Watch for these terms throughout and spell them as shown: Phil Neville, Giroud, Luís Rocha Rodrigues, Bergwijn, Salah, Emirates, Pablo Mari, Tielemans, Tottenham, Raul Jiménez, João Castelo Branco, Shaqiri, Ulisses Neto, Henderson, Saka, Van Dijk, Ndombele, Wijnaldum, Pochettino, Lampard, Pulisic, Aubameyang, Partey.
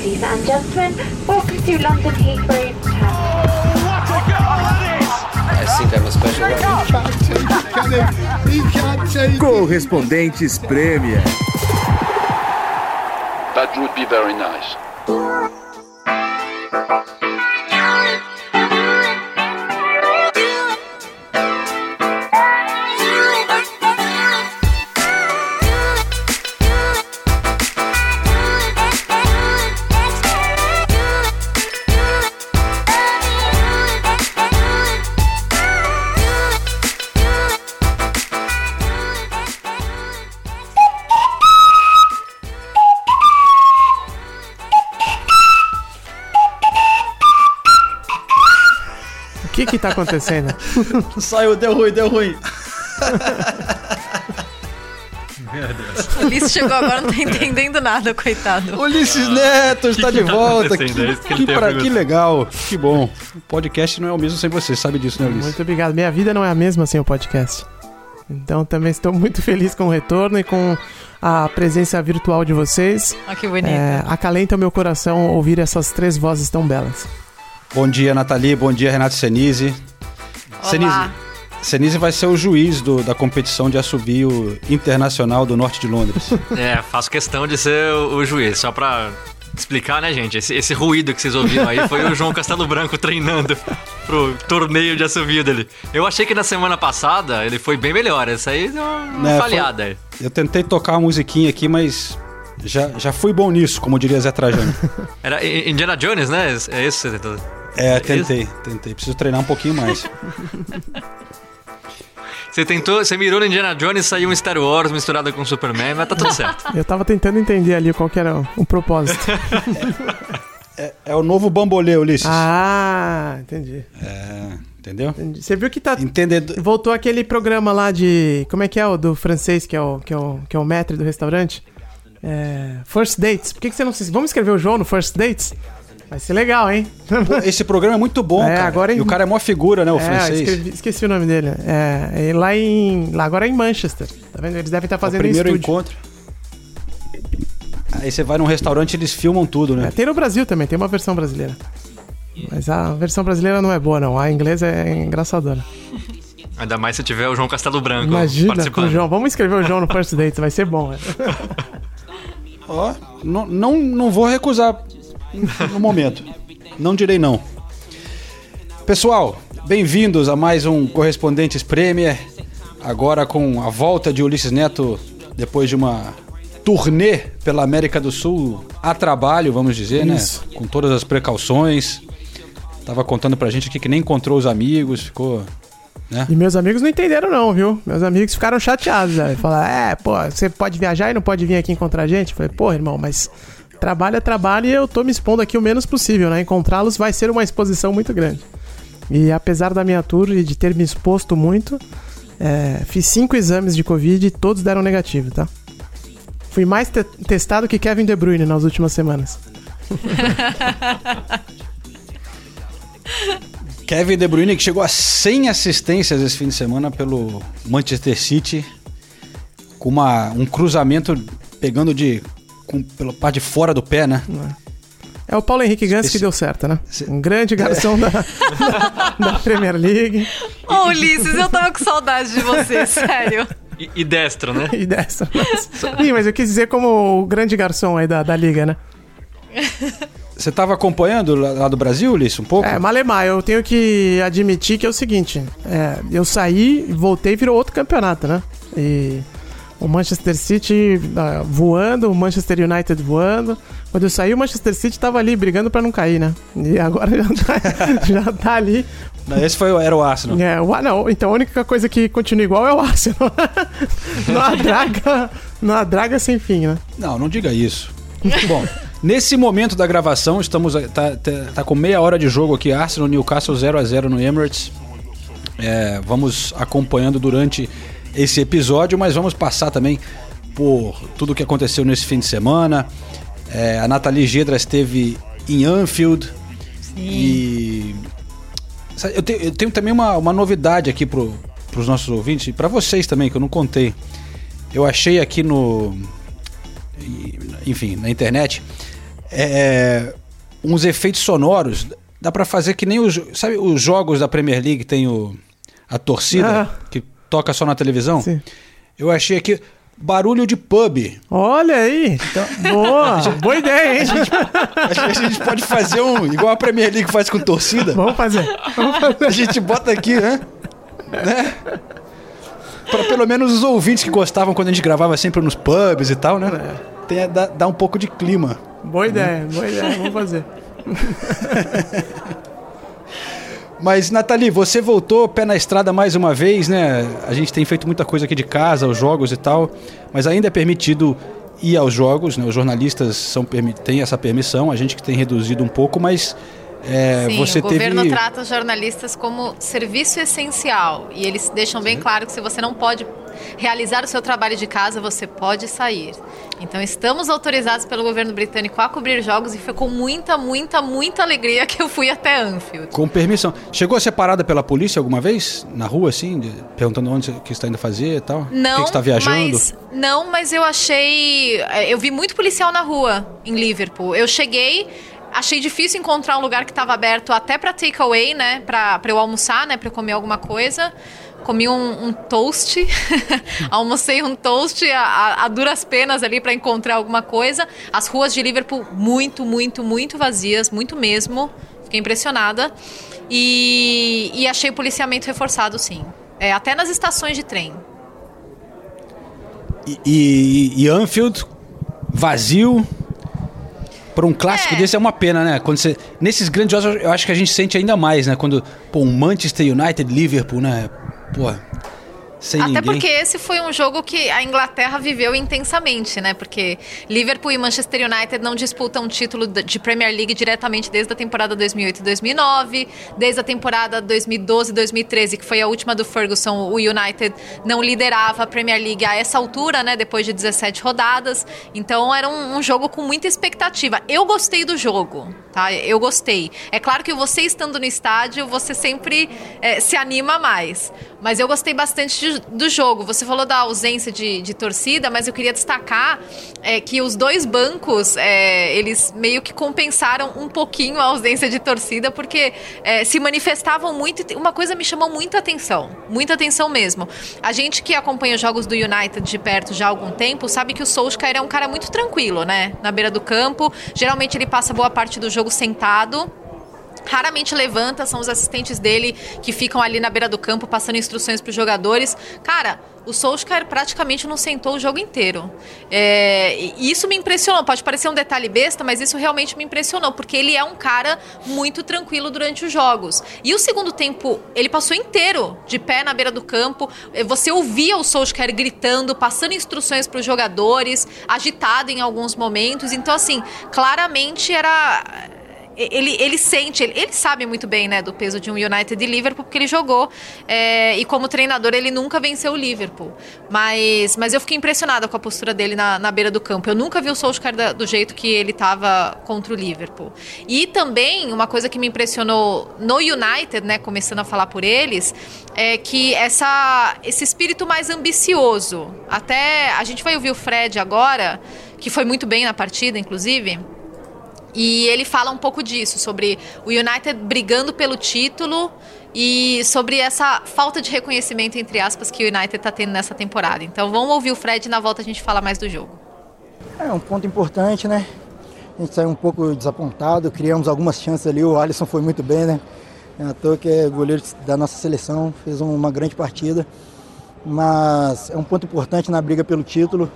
Ladies and gentlemen, welcome to London Heathrow. Oh, what a goal that is! I think I'm a special guy. Correspondentes Premier. That would be very nice. O que tá acontecendo? Saiu, deu ruim. Meu Deus. O Ulisses chegou agora, não tá entendendo nada, coitado. Ulisses Neto está de volta. Que legal, que bom. O podcast não é o mesmo sem você, sabe disso, né, Ulisses? Muito obrigado. Minha vida não é a mesma sem o podcast. Então também estou muito feliz com o retorno e com a presença virtual de vocês. Ah, que bonito. Acalenta o meu coração ouvir essas três vozes tão belas. Bom dia, Nathalie. Bom dia, Renato Senise. Senise vai ser o juiz da competição de assobio internacional do norte de Londres. Faço questão de ser o juiz, só pra explicar, né, gente? Esse ruído que vocês ouviram aí foi o João Castelo Branco treinando pro torneio de assobio dele. Eu achei que na semana passada ele foi bem melhor, essa aí deu uma falhada. Eu tentei tocar uma musiquinha aqui, mas... Já fui bom nisso, como diria Zé Trajano. Era Indiana Jones, né? É isso que você tentou? Tentei. Preciso treinar um pouquinho mais. Você mirou no Indiana Jones, saiu um Star Wars misturado com Superman, mas tá tudo certo. Eu tava tentando entender ali qual que era o propósito. É o novo bambolê, Ulisses. Ah, entendi. Entendeu? Você viu que tá... Voltou aquele programa lá de... Como é que é o do francês, que é o maître do restaurante? First Dates. Por que você não se... Vamos escrever o João no First Dates? Vai ser legal, hein? Pô, esse programa é muito bom, cara. Agora e o cara é mó figura, né? O francês. Esqueci o nome dele. Agora é em Manchester. Tá vendo? Eles devem estar fazendo o primeiro encontro. Aí você vai num restaurante e eles filmam tudo, né? Tem no Brasil também. Tem uma versão brasileira. Mas a versão brasileira não é boa, não. A inglesa é engraçadora. Ainda mais se tiver o João Castelo Branco. Imagina com o João. Vamos escrever o João no First Dates. Vai ser bom, velho. Ó, não vou recusar no momento. Não direi não. Pessoal, bem-vindos a mais um Correspondentes Premier. Agora com a volta de Ulisses Neto, depois de uma turnê pela América do Sul, a trabalho, vamos dizer, isso, né? Com todas as precauções. Tava contando pra gente aqui que nem encontrou os amigos, ficou... Né? E meus amigos não entenderam não, viu? Meus amigos ficaram chateados, né? Falaram, você pode viajar e não pode vir aqui encontrar a gente? Eu falei, pô, irmão, mas trabalho é trabalho e eu tô me expondo aqui o menos possível, né? Encontrá-los vai ser uma exposição muito grande. E apesar da minha tour e de ter me exposto muito, fiz 5 exames de Covid e todos deram negativo, tá? Fui mais testado que Kevin De Bruyne nas últimas semanas. Kevin De Bruyne, que chegou a 100 assistências esse fim de semana pelo Manchester City, com um cruzamento pegando pela parte de fora do pé, né? É o Paulo Henrique Gans que deu certo, né? Um grande garçom da Premier League. Ô, Ulisses, eu tava com saudade de você, sério. E destro, né? E destro. Mas eu quis dizer como o grande garçom aí da liga, né? Você estava acompanhando lá do Brasil, Ulisses, um pouco? Malemar, eu tenho que admitir que é o seguinte, eu saí, voltei e virou outro campeonato, né? E o Manchester City voando, o Manchester United voando. Quando eu saí, o Manchester City estava ali brigando para não cair, né? E agora já tá ali. Não, era o Arsenal. Então a única coisa que continua igual é o Arsenal. numa draga sem fim, né? Não diga isso. Muito bom. Nesse momento da gravação, estamos tá com meia hora de jogo aqui, Arsenal Newcastle 0-0 no Emirates. Vamos acompanhando durante esse episódio, mas vamos passar também por tudo o que aconteceu nesse fim de semana. A Nathalie Gedras esteve em Anfield. Sim. E eu tenho também uma novidade aqui pros nossos ouvintes e para vocês também, que eu não contei. Eu achei aqui na internet... uns efeitos sonoros. Dá pra fazer que nem os... Sabe os jogos da Premier League tem a torcida que toca só na televisão? Sim. Eu achei aqui... Barulho de pub. Olha aí. Então, boa. Boa ideia, hein? A gente pode fazer igual a Premier League faz com torcida. Vamos fazer. A gente bota aqui, né? Para pelo menos os ouvintes que gostavam quando a gente gravava sempre nos pubs e tal, né? Dá um pouco de clima. Boa ideia. Vamos fazer. Mas, Nathalie, você voltou pé na estrada mais uma vez, né? A gente tem feito muita coisa aqui de casa, os jogos e tal, mas ainda é permitido ir aos jogos, né? Os jornalistas têm essa permissão, a gente que tem reduzido um pouco, mas você teve... Sim, o governo trata os jornalistas como serviço essencial e eles deixam bem claro que se você não pode realizar o seu trabalho de casa, você pode sair. Então, estamos autorizados pelo governo britânico a cobrir jogos e foi com muita, muita, muita alegria que eu fui até Anfield. Com permissão. Chegou a ser parada pela polícia alguma vez? Na rua, assim? Perguntando onde que está indo fazer e tal? Não. Quem está viajando? Mas eu achei... Eu vi muito policial na rua, em Liverpool. Eu cheguei... Achei difícil encontrar um lugar que estava aberto até para takeaway, né? Para eu almoçar, né? Para eu comer alguma coisa. Comi um toast, almocei um toast a duras penas ali para encontrar alguma coisa. As ruas de Liverpool muito, muito, muito vazias, muito mesmo. Fiquei impressionada. E achei o policiamento reforçado, sim. Até nas estações de trem. E Anfield, vazio... Para um clássico desse é uma pena, né? Quando você, nesses grandiosos, eu acho que a gente sente ainda mais, né? Quando, um Manchester United, Liverpool, né? Pô, sem ninguém. Até porque esse foi um jogo que a Inglaterra viveu intensamente, né? Porque Liverpool e Manchester United não disputam título de Premier League diretamente desde a temporada 2008-2009, desde a temporada 2012-2013, que foi a última do Ferguson, o United não liderava a Premier League a essa altura, né? Depois de 17 rodadas. Então era um jogo com muita expectativa. Eu gostei do jogo, tá? Eu gostei. É claro que você estando no estádio, você sempre se anima mais. Mas eu gostei bastante do jogo. Você falou da ausência de torcida, mas eu queria destacar que os dois bancos, eles meio que compensaram um pouquinho a ausência de torcida, porque se manifestavam muito. Uma coisa me chamou muita atenção mesmo. A gente que acompanha os jogos do United de perto já há algum tempo, sabe que o Solskjaer é um cara muito tranquilo, né? Na beira do campo, geralmente ele passa boa parte do jogo sentado. Raramente levanta, são os assistentes dele que ficam ali na beira do campo passando instruções para os jogadores. Cara, o Solskjaer praticamente não sentou o jogo inteiro. E isso me impressionou. Pode parecer um detalhe besta, mas isso realmente me impressionou, porque ele é um cara muito tranquilo durante os jogos. E o segundo tempo, ele passou inteiro de pé na beira do campo. Você ouvia o Solskjaer gritando, passando instruções para os jogadores, agitado em alguns momentos. Então, assim, claramente era... Ele sente, ele sabe muito bem, né, do peso de um United e Liverpool, porque ele jogou e como treinador ele nunca venceu o Liverpool, mas eu fiquei impressionada com a postura dele na beira do campo. Eu nunca vi o Solskjaer do jeito que ele estava contra o Liverpool. E também uma coisa que me impressionou no United, né, começando a falar por eles, é que esse espírito mais ambicioso, até a gente vai ouvir o Fred agora, que foi muito bem na partida, inclusive. E ele fala um pouco disso, sobre o United brigando pelo título e sobre essa falta de reconhecimento, entre aspas, que o United está tendo nessa temporada. Então vamos ouvir o Fred e na volta a gente fala mais do jogo. É um ponto importante, né? A gente saiu um pouco desapontado, criamos algumas chances ali, o Alisson foi muito bem, né? Renato, que é goleiro da nossa seleção, fez uma grande partida. Mas é um ponto importante na briga pelo título.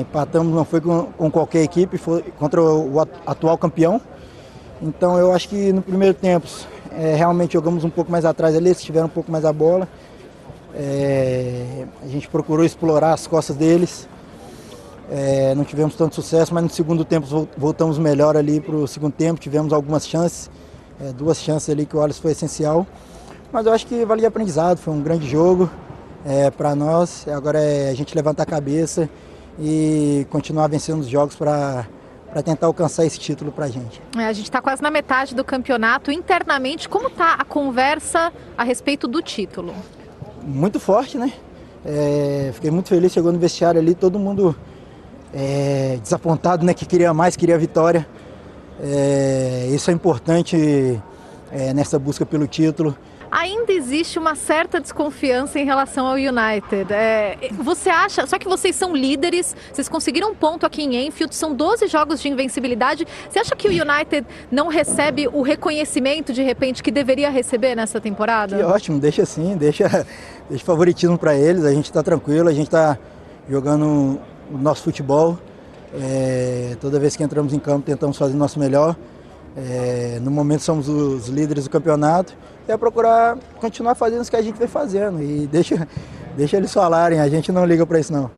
Empatamos, não foi com qualquer equipe, foi contra o atual campeão. Então eu acho que no primeiro tempo realmente jogamos um pouco mais atrás ali, eles tiveram um pouco mais a bola. A gente procurou explorar as costas deles, não tivemos tanto sucesso, mas no segundo tempo voltamos melhor ali para o segundo tempo, tivemos algumas chances, duas chances ali que o Alisson foi essencial. Mas eu acho que vale de aprendizado, foi um grande jogo para nós, agora é a gente levantar a cabeça e continuar vencendo os jogos para tentar alcançar esse título para a gente. A gente está quase na metade do campeonato. Internamente, como está a conversa a respeito do título? Muito forte, né? Fiquei muito feliz, chegou no vestiário ali, todo mundo desapontado, né? Que queria mais, queria vitória. Isso é importante nessa busca pelo título. Ainda existe uma certa desconfiança em relação ao United. Você acha, só que vocês são líderes, vocês conseguiram um ponto aqui em Anfield, são 12 jogos de invencibilidade. Você acha que o United não recebe o reconhecimento, de repente, que deveria receber nessa temporada? Que ótimo, deixa assim, deixa favoritismo para eles, a gente está tranquilo, a gente está jogando o nosso futebol. Toda vez que entramos em campo, tentamos fazer o nosso melhor. No momento somos os líderes do campeonato e é procurar continuar fazendo o que a gente vem fazendo e deixa eles falarem, a gente não liga para isso não.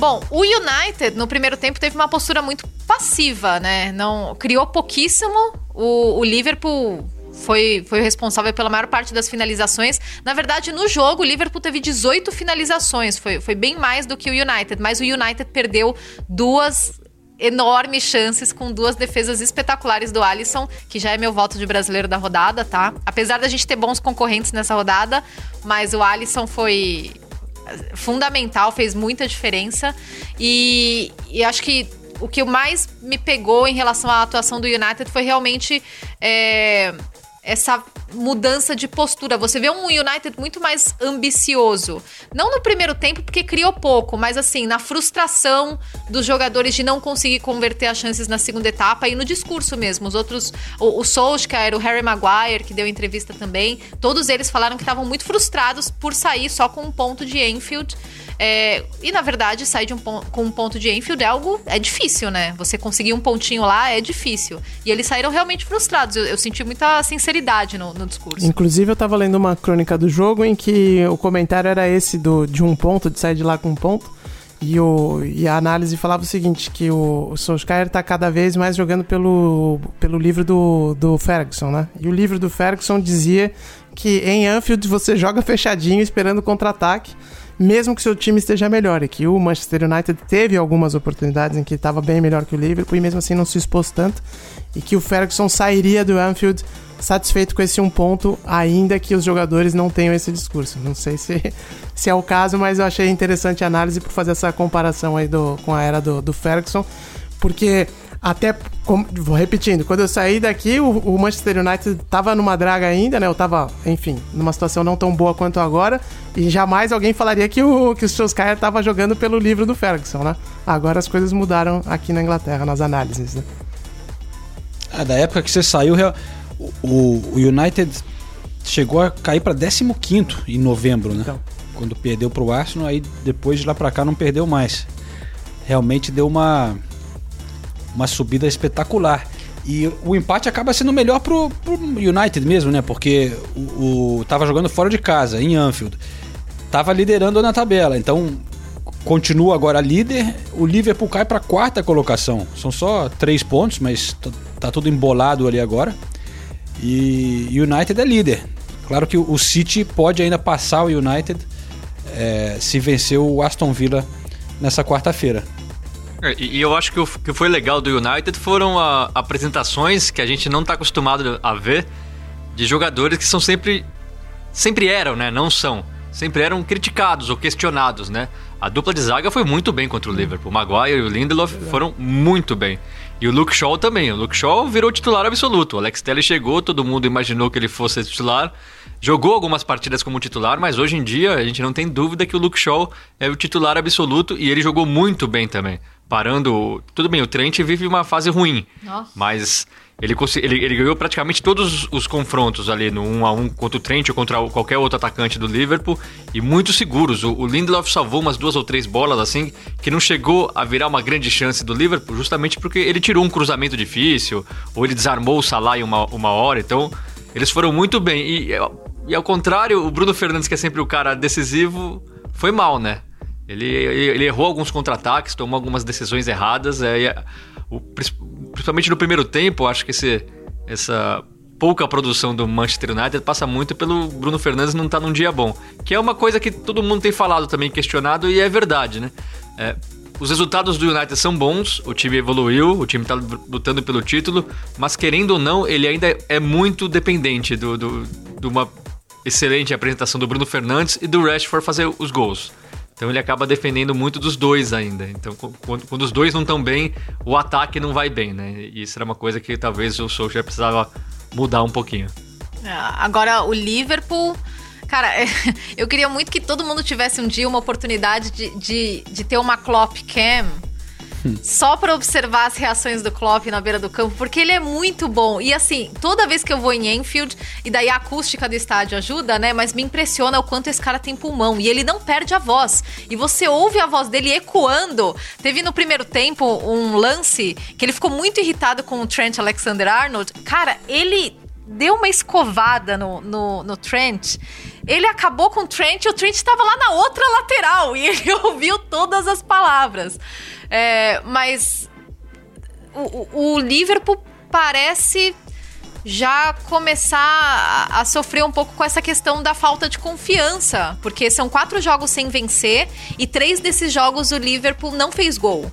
Bom, o United no primeiro tempo teve uma postura muito passiva, né? Não, criou pouquíssimo, o Liverpool foi o responsável pela maior parte das finalizações. Na verdade, no jogo, o Liverpool teve 18 finalizações, foi bem mais do que o United, mas o United perdeu duas enormes chances com duas defesas espetaculares do Alisson, que já é meu voto de brasileiro da rodada, tá? Apesar da gente ter bons concorrentes nessa rodada, mas o Alisson foi fundamental, fez muita diferença e acho que o que mais me pegou em relação à atuação do United foi realmente essa mudança de postura. Você vê um United muito mais ambicioso, não no primeiro tempo porque criou pouco, mas assim, na frustração dos jogadores de não conseguir converter as chances na segunda etapa e no discurso mesmo, os outros, o Solskjaer, o Harry Maguire, que deu entrevista também, todos eles falaram que estavam muito frustrados por sair só com um ponto de Anfield, e na verdade sair com um ponto de Anfield é algo, é difícil, né? Você conseguir um pontinho lá é difícil, e eles saíram realmente frustrados, eu senti muita sinceridade no discurso. Inclusive, eu tava lendo uma crônica do jogo em que o comentário era esse de um ponto, de sair de lá com um ponto, e a análise falava o seguinte, que o Solskjaer tá cada vez mais jogando pelo livro do Ferguson, né? E o livro do Ferguson dizia que em Anfield você joga fechadinho esperando o contra-ataque, mesmo que seu time esteja melhor, e que o Manchester United teve algumas oportunidades em que estava bem melhor que o Liverpool e mesmo assim não se expôs tanto, e que o Ferguson sairia do Anfield satisfeito com esse um ponto, ainda que os jogadores não tenham esse discurso. Não sei se é o caso, mas eu achei interessante a análise por fazer essa comparação aí com a era do Ferguson, porque até, vou repetindo, quando eu saí daqui, o Manchester United tava numa draga ainda, né? Eu tava, enfim, numa situação não tão boa quanto agora, e jamais alguém falaria que o Solskjaer tava jogando pelo livro do Ferguson, né? Agora as coisas mudaram aqui na Inglaterra, nas análises, né? Da época que você saiu, o United chegou a cair para 15º em novembro, né? Então, quando perdeu para o Arsenal, aí depois de lá para cá não perdeu mais. Realmente deu uma subida espetacular. E o empate acaba sendo melhor pro United mesmo, né? Porque tava jogando fora de casa, em Anfield. Tava liderando na tabela, então continua agora líder. O Liverpool cai para 4ª colocação. São só 3 pontos, mas tá tudo embolado ali agora. E o United é líder. Claro que o City pode ainda passar o United se vencer o Aston Villa nessa quarta-feira. E eu acho que o que foi legal do United foram apresentações que a gente não está acostumado a ver de jogadores que são sempre eram, né? Não são. Sempre eram criticados ou questionados, né? A dupla de zaga foi muito bem contra o Liverpool. O Maguire e o Lindelof foram muito bem. E o Luke Shaw também. O Luke Shaw virou titular absoluto. O Alex Telles chegou, todo mundo imaginou que ele fosse titular. Jogou algumas partidas como titular, mas hoje em dia a gente não tem dúvida que o Luke Shaw é o titular absoluto e ele jogou muito bem também. Parando... Tudo bem, o Trent vive uma fase ruim. Nossa. Mas ele ganhou praticamente todos os confrontos ali no 1-1 contra o Trent ou contra qualquer outro atacante do Liverpool e muito seguros. O Lindelof salvou umas 2 ou 3 bolas assim que não chegou a virar uma grande chance do Liverpool justamente porque ele tirou um cruzamento difícil ou ele desarmou o Salah em uma hora. Então, eles foram muito bem. E ao contrário, o Bruno Fernandes, que é sempre o cara decisivo, foi mal, né? Ele errou alguns contra-ataques, tomou algumas decisões erradas, principalmente no primeiro tempo, acho que essa pouca produção do Manchester United passa muito pelo Bruno Fernandes não estar num dia bom, que é uma coisa que todo mundo tem falado também, questionado, e é verdade, né? Os resultados do United são bons, o time evoluiu, o time está lutando pelo título, mas querendo ou não, ele ainda é muito dependente de uma excelente apresentação do Bruno Fernandes e do Rashford fazer os gols. Então ele acaba defendendo muito dos dois ainda. Então quando os dois não estão bem, o ataque não vai bem, né? E isso era uma coisa que talvez o Solskjaer precisava mudar um pouquinho. Agora o Liverpool... Cara, eu queria muito que todo mundo tivesse um dia uma oportunidade de ter uma Klopp Cam só pra observar as reações do Klopp na beira do campo, porque ele é muito bom. E assim, toda vez que eu vou em Anfield, e daí a acústica do estádio ajuda, né? Mas me impressiona o quanto esse cara tem pulmão. E ele não perde a voz. E você ouve a voz dele ecoando. Teve no primeiro tempo um lance que ele ficou muito irritado com o Trent Alexander-Arnold. Cara, ele... deu uma escovada no Trent. Ele acabou com o Trent e o Trent estava lá na outra lateral. E ele ouviu todas as palavras. Mas o Liverpool parece já começar a sofrer um pouco com essa questão da falta de confiança. Porque são 4 jogos sem vencer e 3 desses jogos o Liverpool não fez gol.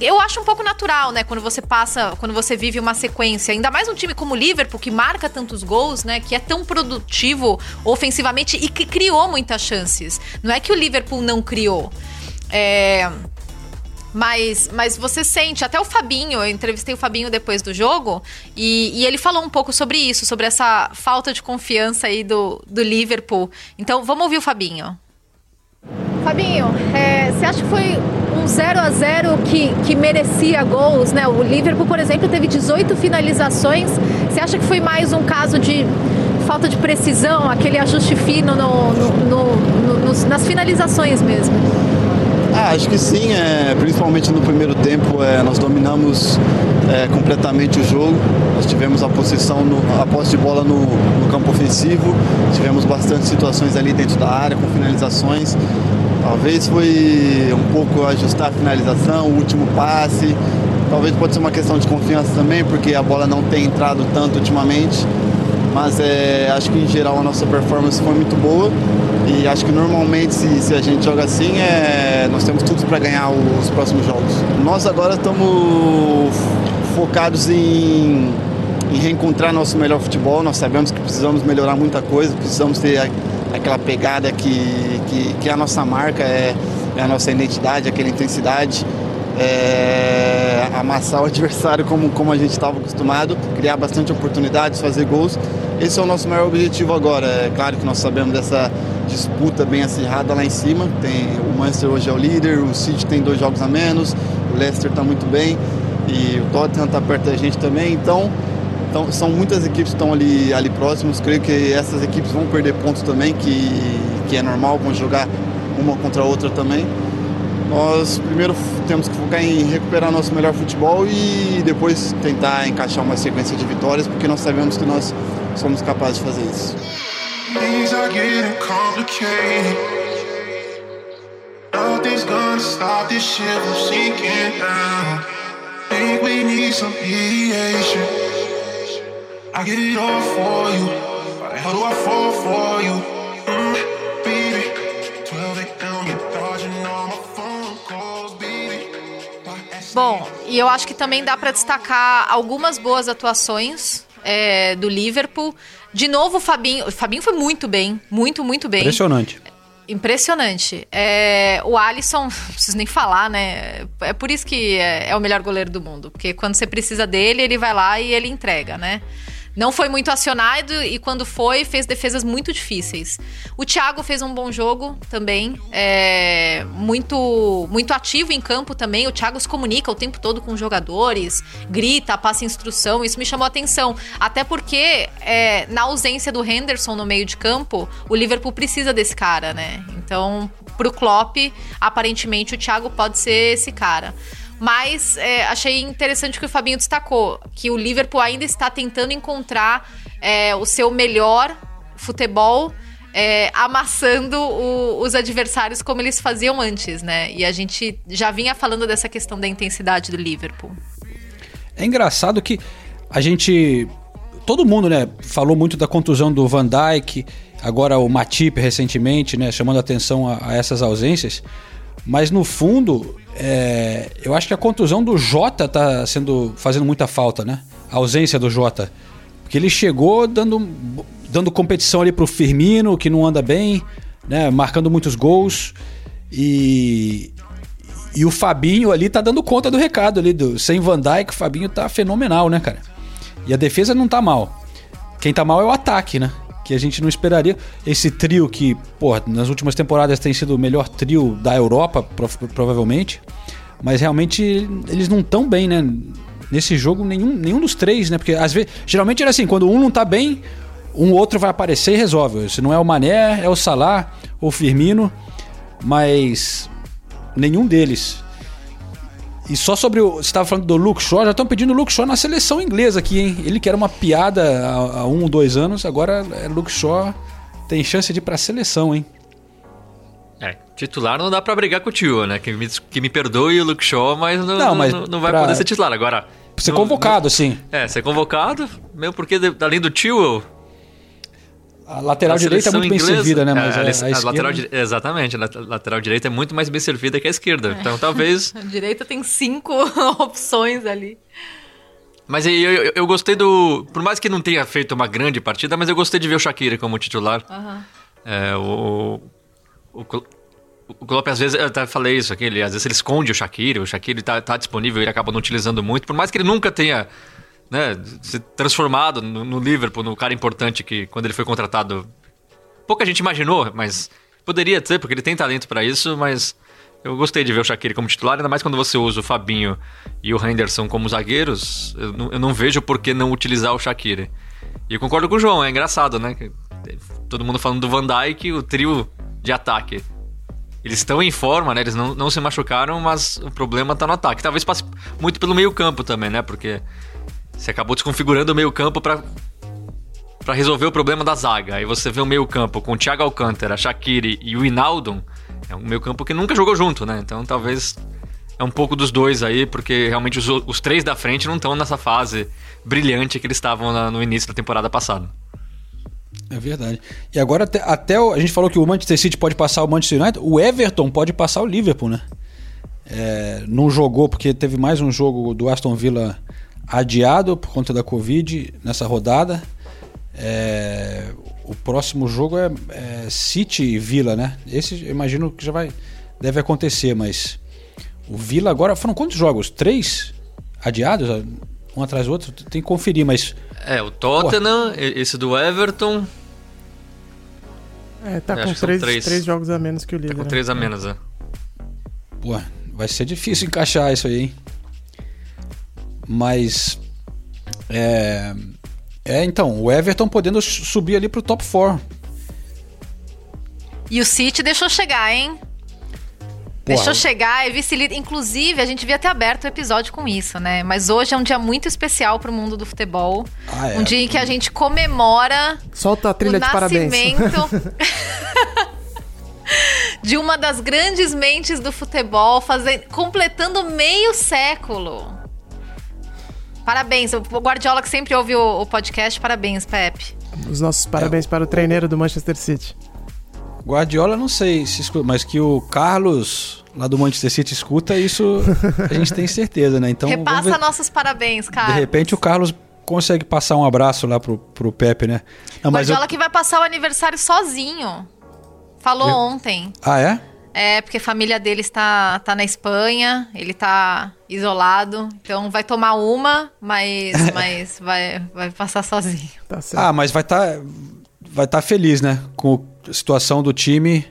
Eu acho um pouco natural, né, quando você vive uma sequência, ainda mais um time como o Liverpool, que marca tantos gols, né, que é tão produtivo ofensivamente e que criou muitas chances. Não é que o Liverpool não criou, mas você sente, até o Fabinho, eu entrevistei o Fabinho depois do jogo, e ele falou um pouco sobre isso, sobre essa falta de confiança aí do Liverpool. Então vamos ouvir o Fabinho. Fabinho, você acha que foi um 0-0 que merecia gols, né? O Liverpool, por exemplo, teve 18 finalizações. Você acha que foi mais um caso de falta de precisão, aquele ajuste fino nas finalizações mesmo? Acho que sim, principalmente no primeiro tempo nós dominamos completamente o jogo, nós tivemos a posse de bola no campo ofensivo, tivemos bastante situações ali dentro da área com finalizações, talvez foi um pouco ajustar a finalização, o último passe, talvez pode ser uma questão de confiança também, porque a bola não tem entrado tanto ultimamente, mas acho que em geral a nossa performance foi muito boa. E acho que normalmente se a gente joga assim, nós temos tudo para ganhar os próximos jogos. Nós agora estamos focados em reencontrar nosso melhor futebol. Nós sabemos que precisamos melhorar muita coisa, precisamos ter aquela pegada que é a nossa marca, é a nossa identidade, aquela intensidade. Amassar o adversário como a gente estava acostumado, criar bastante oportunidades, fazer gols. Esse é o nosso maior objetivo agora. É claro que nós sabemos dessa disputa bem acirrada lá em cima. O Manchester hoje é o líder, o City tem 2 jogos a menos, o Leicester está muito bem e o Tottenham está perto da gente também. Então são muitas equipes que estão ali próximas. Creio que essas equipes vão perder pontos também, que é normal, vão jogar uma contra a outra também. Nós primeiro temos que focar em recuperar nosso melhor futebol e depois tentar encaixar uma sequência de vitórias, porque nós sabemos que nós somos capazes de fazer isso. Bom, e eu acho que também dá para destacar algumas boas atuações do Liverpool. De novo, o Fabinho foi muito bem, muito, muito bem. Impressionante. O Alisson, não preciso nem falar, né? É por isso que é o melhor goleiro do mundo, porque quando você precisa dele, ele vai lá e ele entrega, né? Não foi muito acionado e quando foi, fez defesas muito difíceis. O Thiago fez um bom jogo também, muito, muito ativo em campo também. O Thiago se comunica o tempo todo com os jogadores, grita, passa instrução, isso me chamou a atenção. Até porque, na ausência do Henderson no meio de campo, o Liverpool precisa desse cara, né? Então, pro Klopp, aparentemente o Thiago pode ser esse cara. Mas achei interessante o que o Fabinho destacou, que o Liverpool ainda está tentando encontrar o seu melhor futebol, amassando os adversários como eles faziam antes, né? E a gente já vinha falando dessa questão da intensidade do Liverpool. É engraçado que a gente todo mundo, né, falou muito da contusão do Van Dijk, agora o Matip recentemente, né, chamando atenção a essas ausências, mas no fundo, eu acho que a contusão do Jota tá fazendo muita falta, né? A ausência do Jota, porque ele chegou dando competição ali pro Firmino, que não anda bem, né, marcando muitos gols, e o Fabinho ali tá dando conta do recado ali, sem Van Dijk, o Fabinho tá fenomenal, né, cara? E a defesa não tá mal. Quem tá mal é o ataque, né? Que a gente não esperaria. Esse trio que, porra, nas últimas temporadas tem sido o melhor trio da Europa, provavelmente. Mas realmente eles não tão bem, né? Nesse jogo, nenhum dos três, né? Porque às vezes, geralmente era assim, quando um não tá bem, um outro vai aparecer e resolve. Se não é o Mané, é o Salah ou o Firmino, mas nenhum deles. E só sobre você estava falando do Luke Shaw, já estão pedindo o Luke Shaw na seleção inglesa aqui, hein? Ele que era uma piada há 1 ou 2 anos, agora Luke Shaw tem chance de ir para a seleção, hein? Titular não dá para brigar com o tio, né? Que me perdoe o Luke Shaw, mas não vai poder ser titular agora. Ser convocado, sim. Ser convocado, mesmo porque além do tio... A lateral direita é muito inglesa, bem servida, né? Mas a esquerda... Exatamente, a lateral direita é muito mais bem servida que a esquerda. Então, talvez... A direita tem 5 opções ali. Mas eu gostei do... Por mais que não tenha feito uma grande partida, mas eu gostei de ver o Shaqiri como titular. Uhum. O Klopp, às vezes, eu até falei isso aqui, às vezes ele esconde o Shaqiri tá disponível, ele acaba não utilizando muito, por mais que ele nunca tenha... Né, se transformado no Liverpool, no cara importante que quando ele foi contratado pouca gente imaginou, mas poderia ter, porque ele tem talento pra isso, mas eu gostei de ver o Shaqiri como titular, ainda mais quando você usa o Fabinho e o Henderson como zagueiros, eu não vejo por que não utilizar o Shaqiri. E eu concordo com o João, é engraçado, né? Todo mundo falando do Van Dijk, o trio de ataque. Eles estão em forma, né? Eles não se machucaram, mas o problema tá no ataque. Talvez passe muito pelo meio campo também, né? Porque... Você acabou desconfigurando o meio-campo para resolver o problema da zaga. Aí você vê o meio-campo com o Thiago Alcântara, Shaqiri e o Wijnaldum. É um meio-campo que nunca jogou junto, né? Então talvez é um pouco dos dois aí, porque realmente os três da frente não estão nessa fase brilhante que eles estavam no início da temporada passada. É verdade. E agora a gente falou que o Manchester City pode passar o Manchester United, o Everton pode passar o Liverpool, né? Não jogou porque teve mais um jogo do Aston Villa... adiado por conta da Covid nessa rodada. O próximo jogo é City e Villa, né? Esse eu imagino que deve acontecer, mas o Villa agora... Foram quantos jogos? 3 adiados? Um atrás do outro? Tem que conferir, mas... O Tottenham, esse do Everton... tá com 3 jogos a menos que o líder. Tá com 3 a menos, é. Pô, vai ser difícil encaixar isso aí, hein? Mas, então, o Everton podendo subir ali pro top 4. E o City deixou chegar, hein? Porra. Deixou chegar, é vice-líder. Inclusive, a gente devia ter aberto o episódio com isso, né? Mas hoje é um dia muito especial pro mundo do futebol. Um dia em que a gente comemora... Solta a trilha de parabéns. De uma das grandes mentes do futebol, completando meio século. Parabéns, o Guardiola que sempre ouve o podcast, parabéns, Pepe. Os nossos parabéns para o treineiro do Manchester City. Guardiola, não sei se escuta, mas que o Carlos, lá do Manchester City, escuta, isso a gente tem certeza, né? Então, repassa nossos parabéns, Carlos. De repente o Carlos consegue passar um abraço lá pro Pepe, né? Não, Guardiola que vai passar o aniversário sozinho. Falou ontem. Ah, é? Porque a família dele está na Espanha, ele está isolado, então vai tomar uma, mas vai passar sozinho. Tá certo. Mas vai tá feliz, né? Com a situação do time,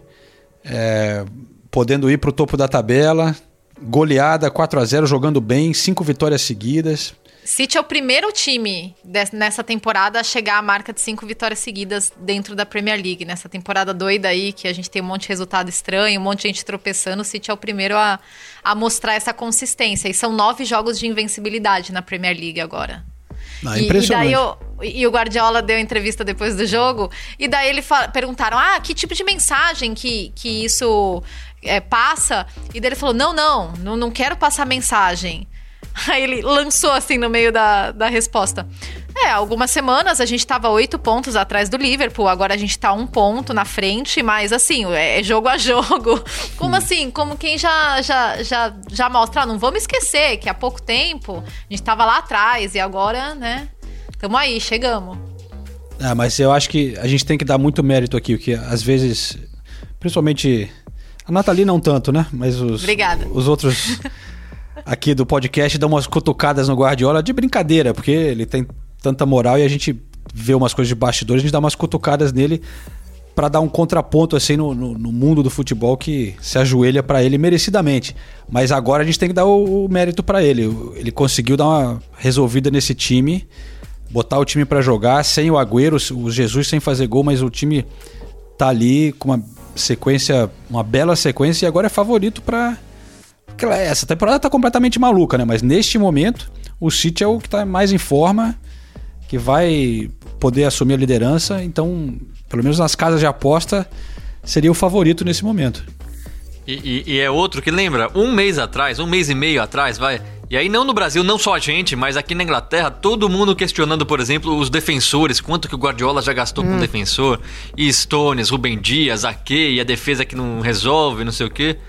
podendo ir para o topo da tabela, goleada 4-0, jogando bem, 5 vitórias seguidas. City é o primeiro time nessa temporada a chegar à marca de 5 vitórias seguidas dentro da Premier League. Nessa temporada doida aí, que a gente tem um monte de resultado estranho, um monte de gente tropeçando, o City é o primeiro a mostrar essa consistência. E são 9 jogos de invencibilidade na Premier League agora. Ah, impressionante. E o Guardiola deu entrevista depois do jogo, e daí ele perguntaram, que tipo de mensagem que isso passa? E daí ele falou, não quero passar mensagem. Aí ele lançou assim no meio da resposta. Algumas semanas a gente tava 8 pontos atrás do Liverpool, agora a gente tá 1 ponto na frente, mas assim, é jogo a jogo. Como assim? Como quem já mostra, não vamos esquecer que há pouco tempo a gente tava lá atrás e agora, né, tamo aí, chegamos. Mas eu acho que a gente tem que dar muito mérito aqui, porque às vezes, principalmente a Nathalie não tanto, né, mas os outros aqui do podcast dão umas cutucadas no Guardiola de brincadeira, porque ele tem tanta moral e a gente vê umas coisas de bastidores, a gente dá umas cutucadas nele pra dar um contraponto assim no mundo do futebol que se ajoelha pra ele merecidamente, mas agora a gente tem que dar o mérito pra ele. Ele conseguiu dar uma resolvida nesse time, botar o time pra jogar sem o Agüero, o Jesus sem fazer gol, mas o time tá ali com uma bela sequência e agora é favorito pra... Essa temporada tá completamente maluca, né? Mas neste momento o City é o que tá mais em forma, que vai poder assumir a liderança, então pelo menos nas casas de aposta seria o favorito nesse momento. E é outro que lembra, um mês e meio atrás, vai... E aí não no Brasil, não só a gente, mas aqui na Inglaterra, todo mundo questionando, por exemplo, os defensores, quanto que o Guardiola já gastou com defensor, e Stones, Rúben Dias, Ake, e a defesa que não resolve, não sei o quê.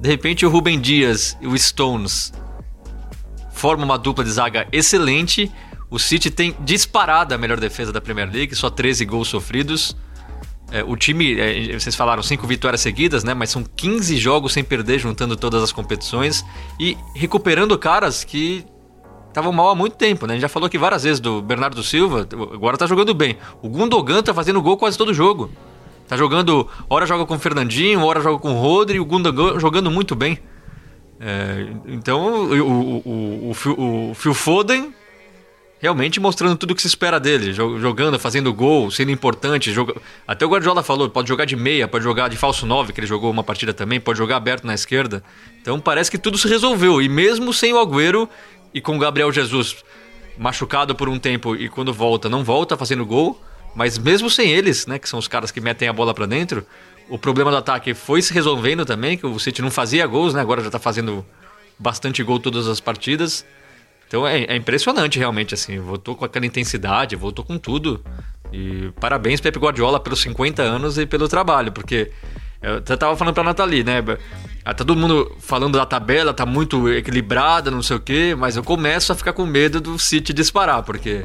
De repente o Rúben Dias e o Stones formam uma dupla de zaga excelente. O City tem disparada a melhor defesa da Premier League, só 13 gols sofridos. O time, vocês falaram, 5 vitórias seguidas, né? Mas são 15 jogos sem perder, juntando todas as competições e recuperando caras que estavam mal há muito tempo, né? A gente já falou aqui várias vezes do Bernardo Silva, agora tá jogando bem. O Gundogan tá fazendo gol quase todo jogo. Tá jogando, hora joga com o Fernandinho, hora joga com o Rodri, e o Gundogan jogando muito bem. Então, o Phil Foden... Realmente mostrando tudo o que se espera dele, jogando, fazendo gol, sendo importante. Até o Guardiola falou, pode jogar de meia, pode jogar de falso 9, que ele jogou uma partida também, pode jogar aberto na esquerda. Então parece que tudo se resolveu, e mesmo sem o Agüero e com o Gabriel Jesus machucado por um tempo e quando volta, não volta fazendo gol, mas mesmo sem eles, né, que são os caras que metem a bola pra dentro, o problema do ataque foi se resolvendo também, que o City não fazia gols, né, agora já tá fazendo bastante gol todas as partidas. Então é impressionante realmente, assim, voltou com aquela intensidade, voltou com tudo. E parabéns Pepe Guardiola pelos 50 anos e pelo trabalho, porque eu até tava falando pra Nathalie, né? Tá todo mundo falando da tabela, tá muito equilibrada, não sei o quê, mas eu começo a ficar com medo do City disparar, porque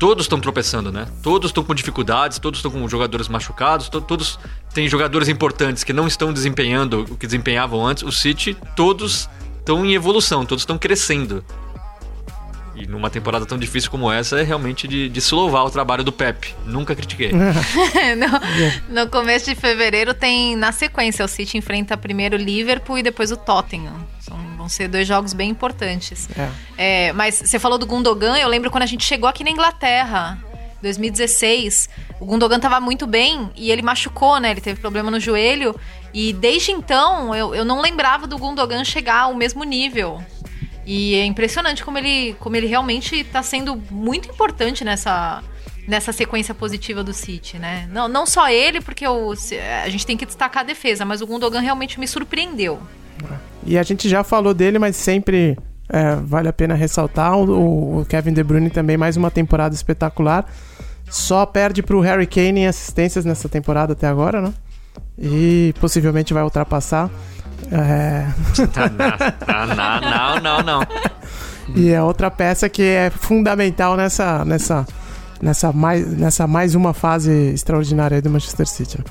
todos estão tropeçando, né? Todos estão com dificuldades, todos estão com jogadores machucados, todos têm jogadores importantes que não estão desempenhando o que desempenhavam antes. O City, todos estão em evolução, todos estão crescendo. E numa temporada tão difícil como essa, é realmente de se louvar o trabalho do Pepe. Nunca critiquei. No começo de fevereiro tem, na sequência, o City enfrenta primeiro o Liverpool e depois o Tottenham. Vão ser 2 jogos bem importantes. Mas você falou do Gundogan, eu lembro quando a gente chegou aqui na Inglaterra, 2016, o Gundogan estava muito bem e ele machucou, né? Ele teve problema no joelho. E desde então, eu não lembrava do Gundogan chegar ao mesmo nível. E é impressionante como ele realmente está sendo muito importante nessa sequência positiva do City, né? Não só ele, porque a gente tem que destacar a defesa, mas o Gundogan realmente me surpreendeu. E a gente já falou dele, mas sempre vale a pena ressaltar. O Kevin De Bruyne também, mais uma temporada espetacular. Só perde para o Harry Kane em assistências nessa temporada até agora, né? E possivelmente vai ultrapassar. Não. E é outra peça que é fundamental nessa mais uma fase extraordinária aí do Manchester City.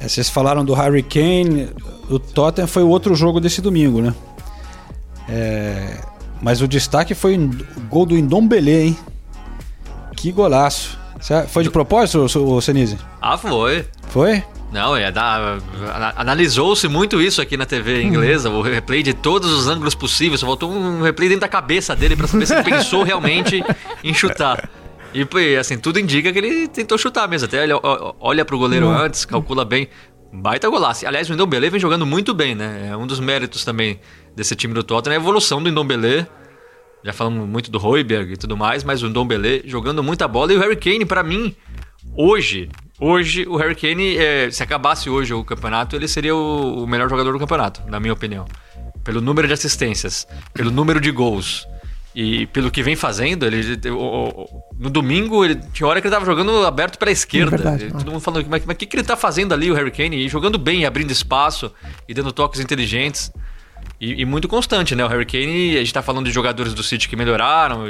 Vocês falaram do Harry Kane, o Tottenham foi o outro jogo desse domingo, né? Mas o destaque foi o gol do Ndombele, hein? Que golaço! Foi de propósito, o Senise? Foi. Foi? Não, analisou-se muito isso aqui na TV inglesa, o replay de todos os ângulos possíveis, só faltou um replay dentro da cabeça dele pra saber se ele pensou realmente em chutar. E assim, tudo indica que ele tentou chutar mesmo, até ele olha pro goleiro antes, calcula bem, baita golaço. Aliás, o Ndombele vem jogando muito bem, né? É um dos méritos também desse time do Tottenham, a evolução do Ndombele. Já falamos muito do Højbjerg e tudo mais, mas o Ndombele jogando muita bola, e o Harry Kane, pra mim, hoje, o Harry Kane, se acabasse hoje o campeonato, ele seria o melhor jogador do campeonato, na minha opinião. pelo número de assistências, pelo número de gols e pelo que vem fazendo, ele, no domingo, ele, tinha hora que ele estava jogando aberto para a esquerda. É verdade, todo mundo falando, mas o que ele está fazendo ali, o Harry Kane? E jogando bem, abrindo espaço e dando toques inteligentes. E muito constante, né? O Harry Kane, a gente está falando de jogadores do City que melhoraram,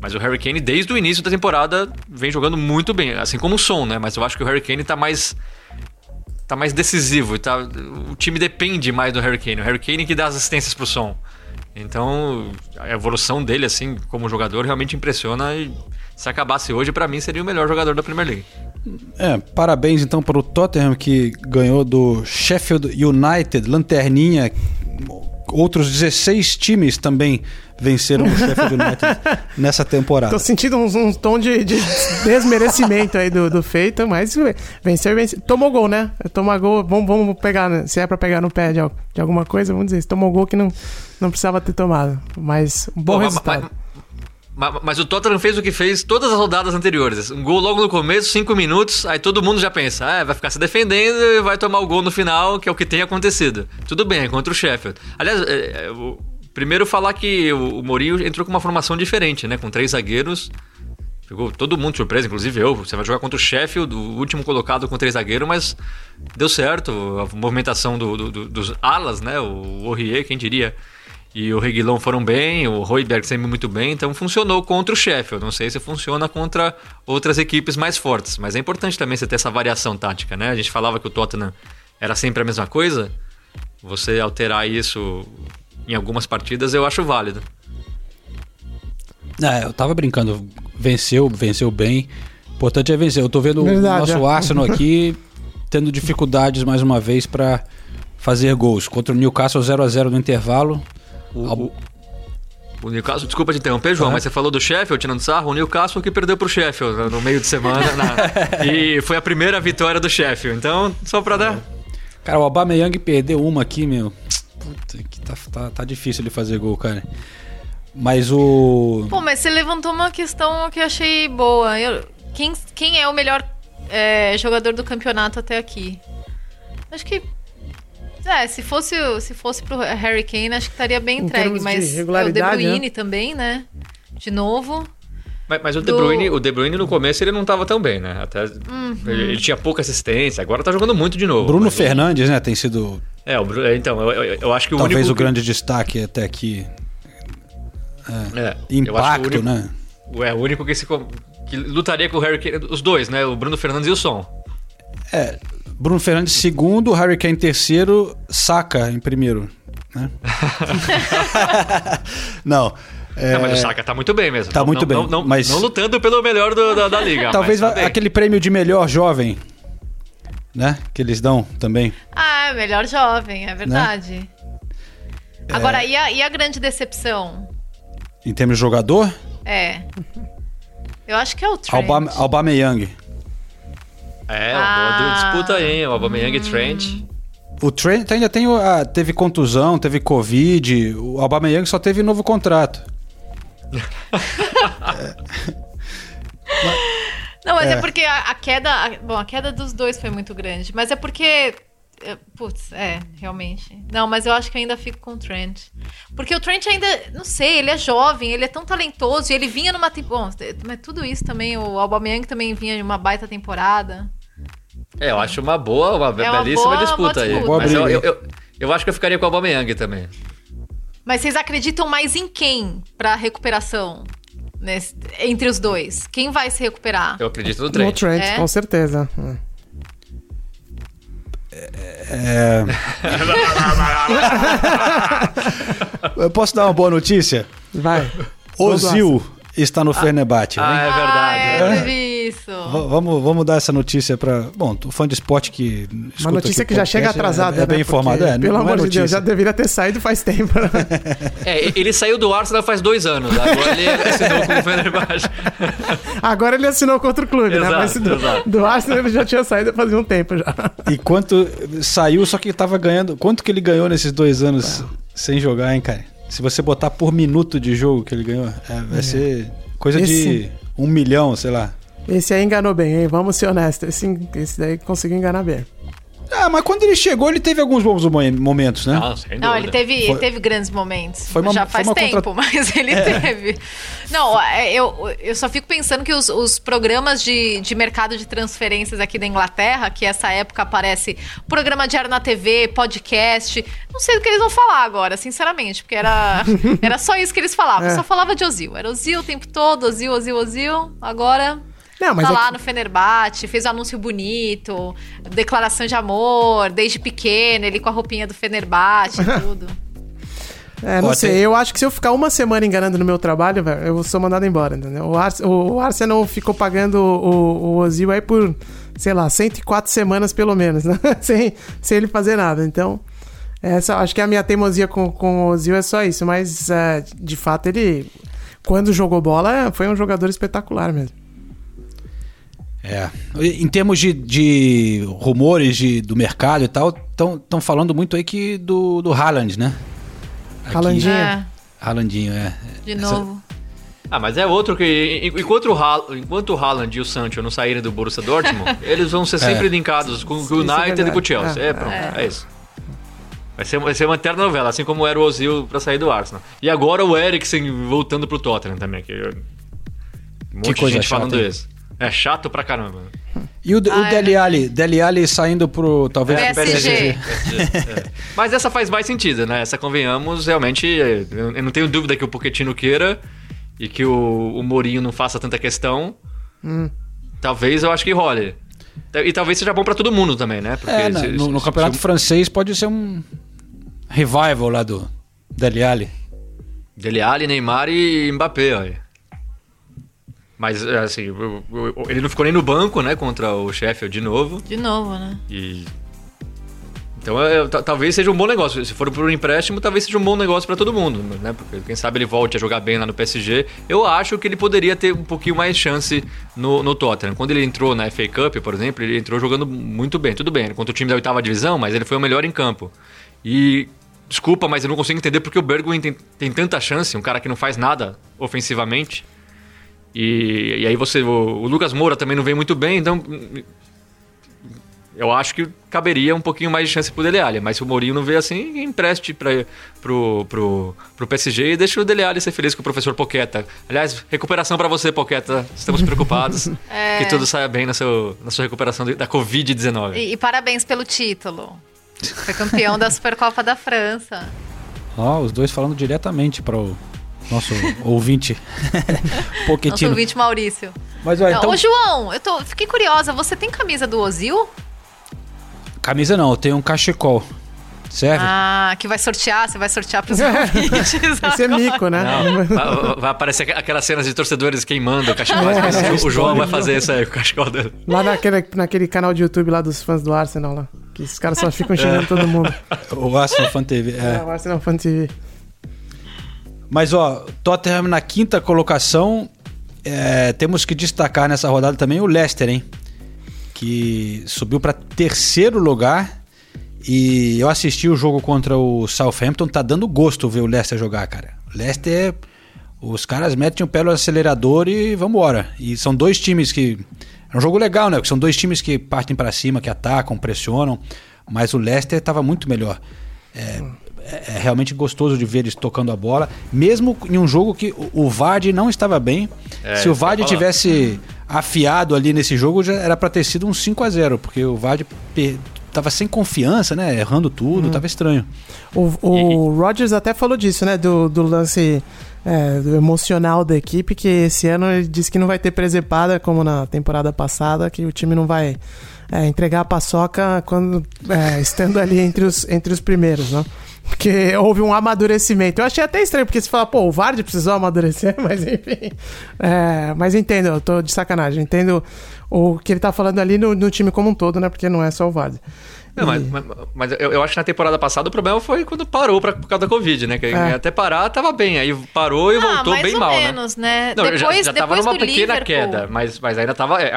mas o Harry Kane, desde o início da temporada, vem jogando muito bem. Assim como o Son, né? Mas eu acho que o Harry Kane tá mais decisivo. O time depende mais do Harry Kane. O Harry Kane que dá as assistências pro Son. Então, a evolução dele, assim, como jogador, realmente impressiona. E se acabasse hoje, pra mim, seria o melhor jogador da Premier League. Parabéns, então, para o Tottenham, que ganhou do Sheffield United, lanterninha. Outros 16 times também venceram o Sheffield United nessa temporada. Tô sentindo um tom de desmerecimento aí do feito, mas venceu. Tomou gol, né? Tomou gol, vamos pegar, se é pra pegar no pé de alguma coisa, vamos dizer, tomou gol que não precisava ter tomado, mas um bom resultado. Mas o Tottenham fez o que fez todas as rodadas anteriores. Um gol logo no começo, 5 minutos, aí todo mundo já pensa, vai ficar se defendendo e vai tomar o gol no final, que é o que tem acontecido. Tudo bem, é contra o Sheffield. Aliás, primeiro falar que o Mourinho entrou com uma formação diferente, né? Com 3 zagueiros. Ficou todo mundo surpreso, inclusive eu. Você vai jogar contra o Sheffield, o último colocado com 3 zagueiros, mas deu certo. A movimentação dos alas, né? O Aurier, quem diria... E o Reguilão foram bem, o Højbjerg sempre muito bem, então funcionou contra o Sheffield. Não sei se funciona contra outras equipes mais fortes, mas é importante também você ter essa variação tática, né? A gente falava que o Tottenham era sempre a mesma coisa, você alterar isso em algumas partidas eu acho válido. Eu tava brincando, venceu bem, o importante é vencer. Eu tô vendo o nosso Arsenal aqui tendo dificuldades mais uma vez para fazer gols. Contra o Newcastle 0-0 no intervalo. O Newcastle, desculpa te interromper, João, mas você falou do Sheffield, tirando sarro, o Newcastle que perdeu pro Sheffield no meio de semana e foi a primeira vitória do Sheffield, então só pra dar. Cara, o Aubameyang perdeu uma aqui, meu. Puta, que tá difícil ele fazer gol, cara. Mas o... Pô, mas você levantou uma questão que eu achei boa. Quem é o melhor jogador do campeonato até aqui? Acho que... Se fosse pro Harry Kane, acho que estaria bem entregue, mas o De Bruyne também, né? De novo. Mas o De Bruyne no começo ele não estava tão bem, né? Até ele tinha pouca assistência, agora tá jogando muito de novo. Bruno Fernandes, né? Tem sido... Então, eu acho que o único... Talvez o grande destaque até aqui. Impacto, né? É o único que lutaria com o Harry Kane, os dois, né? O Bruno Fernandes e o Son. Bruno Fernandes segundo, Harry Kane terceiro, Saka em primeiro, né? Não. Não, mas o Saka tá muito bem mesmo. Tá muito bem. Mas... não lutando pelo melhor da liga. Talvez tá aquele prêmio de melhor jovem, né? Que eles dão também. Melhor jovem, é verdade. Né? Agora, e a grande decepção? Em termos de jogador? Eu acho que é o Trent. Aubameyang. Uma boa disputa aí, o Aubameyang e Trent. O Trent ainda teve contusão, teve Covid, o Aubameyang só teve novo contrato. Não, mas é porque a queda... a queda dos dois foi muito grande, mas é porque... realmente. Não, mas eu acho que ainda fico com o Trent. Porque o Trent ainda, não sei, ele é jovem, ele é tão talentoso, e ele vinha numa... Bom, mas tudo isso também, o Aubameyang também vinha de uma baita temporada. Eu acho uma boa, belíssima disputa aí. Mas eu acho que eu ficaria com o Aubameyang também. Mas vocês acreditam mais em quem pra recuperação? Entre os dois? Quem vai se recuperar? Eu acredito no Trent. No Trent, com certeza. Eu posso dar uma boa notícia? Vai. Ozil está no Fenerbahçe. É verdade. Isso. Vamos dar essa notícia para... Bom, o fã de esporte que... Uma notícia que já chega atrasada. É bem informado. Pelo amor de Deus, já deveria ter saído faz tempo. Ele saiu do Arsenal faz 2 anos. Agora ele assinou com o Fenerbahçe. Agora ele assinou com outro clube, né? Mas do Arsenal ele já tinha saído faz um tempo já. E quanto saiu, só que estava ganhando... Quanto que ele ganhou nesses 2 anos sem jogar, hein, cara? Se você botar por minuto de jogo que ele ganhou, vai ser coisa de 1 milhão, sei lá. Esse aí enganou bem, hein? Vamos ser honestos. Esse daí conseguiu enganar bem. Ah, mas quando ele chegou, ele teve alguns bons momentos, né? Não, sem dúvida. Não, ele teve grandes momentos. Já faz tempo, mas ele teve. Não, eu só fico pensando que os programas de mercado de transferências aqui da Inglaterra, que essa época aparece programa diário na TV, podcast, não sei do que eles vão falar agora, sinceramente, porque era só isso que eles falavam. É. Só falava de Ozil. Era Ozil o tempo todo, Ozil. Agora... Não, mas tá lá no Fenerbahçe, fez um anúncio bonito, declaração de amor, desde pequeno, ele com a roupinha do Fenerbahçe e tudo. É, não sei, eu acho que se eu ficar uma semana enganando no meu trabalho, velho, eu sou mandado embora, entendeu? O Arsenal ficou pagando o Ozil aí por, sei lá, 104 semanas pelo menos, né? sem ele fazer nada, então... Essa, acho que a minha teimosia com o Ozil é só isso, mas de fato ele, quando jogou bola, foi um jogador espetacular mesmo. É. Em termos de rumores do mercado e tal, estão falando muito aí que do Haaland, né? Haalandinho. De novo. Ah, mas é outro que... Enquanto o Haaland e o Sancho não saírem do Borussia Dortmund, eles vão ser sempre linkados com o United e com o Chelsea. É isso. Vai ser uma eterna novela, assim como era o Ozil pra sair do Arsenal. E agora o Eriksen voltando pro Tottenham também. Um monte de gente falando isso. É chato pra caramba. E o Dele Alli saindo pro, talvez, PSG. É. Mas essa faz mais sentido, né? Essa, convenhamos, realmente, eu não tenho dúvida que o Pochettino queira e que o Mourinho não faça tanta questão. Talvez, eu acho que role. E talvez seja bom pra todo mundo também, né? Porque no campeonato francês pode ser um revival lá do Dele Alli. Dele Alli, Neymar e Mbappé, olha. Mas, assim, ele não ficou nem no banco, né? Contra o Sheffield de novo. De novo, né? Então, talvez seja um bom negócio. Se for por um empréstimo, talvez seja um bom negócio pra todo mundo, né? Porque, quem sabe, ele volte a jogar bem lá no PSG. Eu acho que ele poderia ter um pouquinho mais chance no Tottenham. Quando ele entrou na FA Cup, por exemplo, ele entrou jogando muito bem. Tudo bem, contra o time da 8ª divisão, mas ele foi o melhor em campo. E... Desculpa, mas eu não consigo entender porque o Bergwijn tem tanta chance. Um cara que não faz nada ofensivamente... E aí o Lucas Moura também não vem muito bem, então eu acho que caberia um pouquinho mais de chance pro Dele Alli, mas se o Mourinho não vê assim, empreste pro PSG e deixa o Dele Alli ser feliz com o professor Poqueta. Aliás, recuperação para você, Poqueta, estamos preocupados que tudo saia bem na sua recuperação da Covid-19. E parabéns pelo título, foi campeão da Supercopa da França. Os dois falando diretamente para o... Nosso ouvinte. Nosso ouvinte Maurício. Mas, então... Ô, João, fiquei curiosa. Você tem camisa do Ozil? Camisa não, eu tenho um cachecol. Serve? Ah, que vai sortear, você vai sortear pros ouvintes. Isso é mico, né? Vai aparecer aquelas cenas de torcedores queimando o cachecol. O João vai fazer isso aí com o cachecol dele. Lá naquele canal de YouTube lá dos fãs do Arsenal, lá. Que esses caras só ficam xingando todo mundo. O Arsenal Fan TV. O Arsenal Fan TV. Mas, Tottenham na 5ª colocação, temos que destacar nessa rodada também o Leicester, hein? Que subiu para 3º lugar e eu assisti o jogo contra o Southampton, tá dando gosto ver o Leicester jogar, cara. O Leicester, os caras metem o pé no acelerador e vambora. E são dois times que... É um jogo legal, né? Porque são dois times que partem para cima, que atacam, pressionam, mas o Leicester tava muito melhor. É realmente gostoso de ver eles tocando a bola, mesmo em um jogo que o Vardy não estava bem. Se o Vardy tivesse afiado ali nesse jogo, já era para ter sido um 5-0, porque o Vardy estava sem confiança, né? Errando tudo, estava estranho. O Rodgers até falou disso, né? Do lance do emocional da equipe, que esse ano ele disse que não vai ter presepada como na temporada passada, que o time não vai entregar a paçoca quando, estando ali entre os primeiros, né? Porque houve um amadurecimento. Eu achei até estranho, porque você fala, o Vardy precisou amadurecer, mas enfim. Mas entendo, eu tô de sacanagem. Entendo o que ele tá falando ali no time como um todo, né? Porque não é só o Vardy. Mas eu acho que na temporada passada o problema foi quando parou por causa da Covid, né? Que até parar tava bem, aí parou e voltou bem mal, né? Mais ou menos, né? Não, já tava numa pequena queda, mas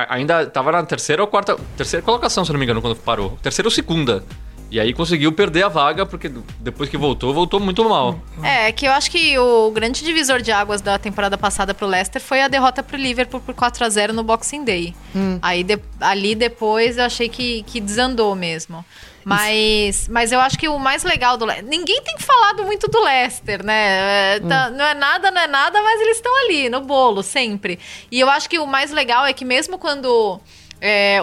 ainda tava na terceira ou quarta colocação, se não me engano, quando parou. Terceira ou segunda. E aí conseguiu perder a vaga, porque depois que voltou, voltou muito mal. É, que eu acho que o grande divisor de águas da temporada passada pro Leicester foi a derrota pro Liverpool por 4-0 no Boxing Day. Aí ali depois eu achei que desandou mesmo. Mas eu acho que o mais legal do Leicester... Ninguém tem falado muito do Leicester, né? Não é nada, mas eles estão ali, no bolo, sempre. E eu acho que o mais legal é que mesmo quando...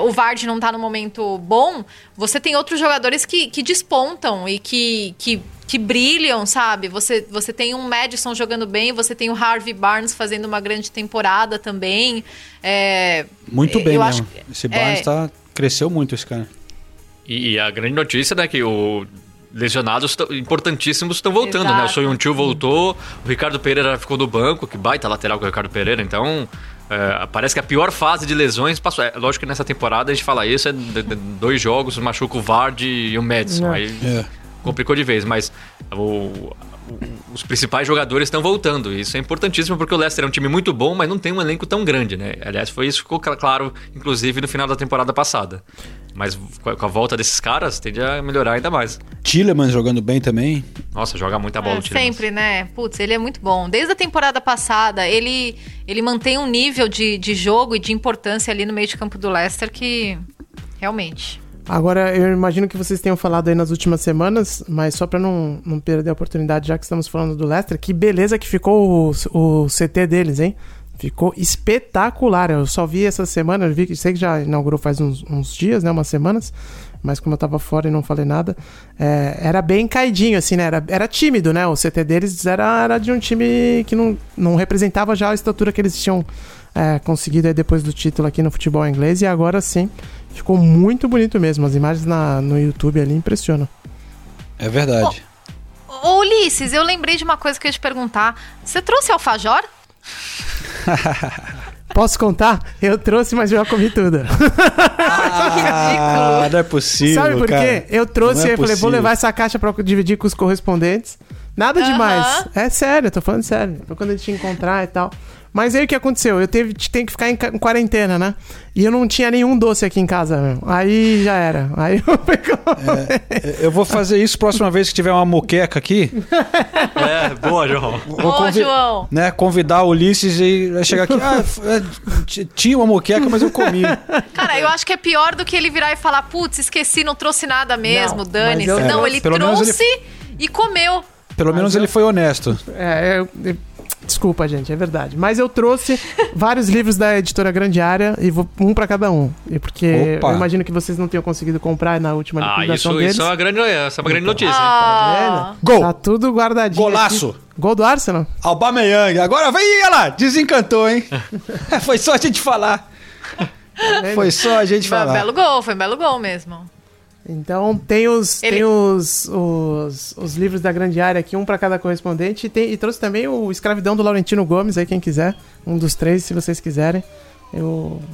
o Vardy não tá no momento bom, você tem outros jogadores que despontam e que brilham, sabe? Você tem um Madison jogando bem, você tem o Harvey Barnes fazendo uma grande temporada também. Muito bem, né? Esse Barnes cresceu muito, esse cara. E a grande notícia é, né, que o... lesionados importantíssimos estão voltando, exato, né? O Soyuncu voltou, o Ricardo Pereira ficou no banco, que baita lateral com o Ricardo Pereira, então parece que a pior fase de lesões passou. Lógico que nessa temporada a gente fala isso, dois jogos, machuca o Vardy e o Madison, aí complicou de vez, mas os principais jogadores estão voltando, e isso é importantíssimo porque o Leicester é um time muito bom, mas não tem um elenco tão grande, né? Aliás, foi isso que ficou claro, inclusive, no final da temporada passada. Mas com a volta desses caras, tende a melhorar ainda mais. Tielemans jogando bem também. Nossa, joga muita bola o Tielemans. Sempre, né? Putz, ele é muito bom. Desde a temporada passada, ele mantém um nível de jogo e de importância ali no meio de campo do Leicester que realmente... Agora, eu imagino que vocês tenham falado aí nas últimas semanas, mas só pra não perder a oportunidade, já que estamos falando do Leicester, que beleza que ficou o CT deles, hein? Ficou espetacular. Eu só vi essa semana, sei que já inaugurou faz uns dias, né? Umas semanas, mas como eu tava fora e não falei nada, era bem caidinho, assim, né? Era tímido, né? O CT deles era de um time que não representava já a estatura que eles tinham conseguido aí depois do título aqui no futebol inglês, e agora sim, ficou muito bonito mesmo. As imagens no YouTube ali impressionam. É verdade. Ô, Ulisses, eu lembrei de uma coisa que eu ia te perguntar. Você trouxe alfajor? Posso contar? Eu trouxe, mas eu já comi tudo. Ah, não é possível. Sabe por quê? Eu trouxe e falei, vou levar essa caixa pra dividir com os correspondentes. Nada demais. É sério, eu tô falando sério. Pra quando a gente te encontrar e tal. Mas aí o que aconteceu? Eu tenho que ficar em quarentena, né? E eu não tinha nenhum doce aqui em casa, meu. Aí já era. Aí eu eu vou fazer isso próxima vez que tiver uma moqueca aqui. Boa, João. João. Né, convidar o Ulisses e chegar aqui. Tinha uma moqueca, mas eu comi. Cara, eu acho que é pior do que ele virar e falar, putz, esqueci, não trouxe nada mesmo, dane-se. Não, ele trouxe e comeu. Pelo menos ele foi honesto. Desculpa, gente, é verdade. Mas eu trouxe vários livros da editora Grande Área e vou um pra cada um. E porque eu imagino que vocês não tenham conseguido comprar na última liquidação deles. Isso é uma grande notícia. Gol! Tá tudo guardadinho. Golaço! Aqui. Gol do Arsenal. Aubameyang. Agora vem, olha lá, desencantou, hein? Foi só a gente falar. Belo gol, foi um belo gol mesmo. Então tem os livros da Grande Área aqui, um para cada correspondente, e trouxe também o Escravidão do Laurentino Gomes, aí quem quiser, um dos três, se vocês quiserem,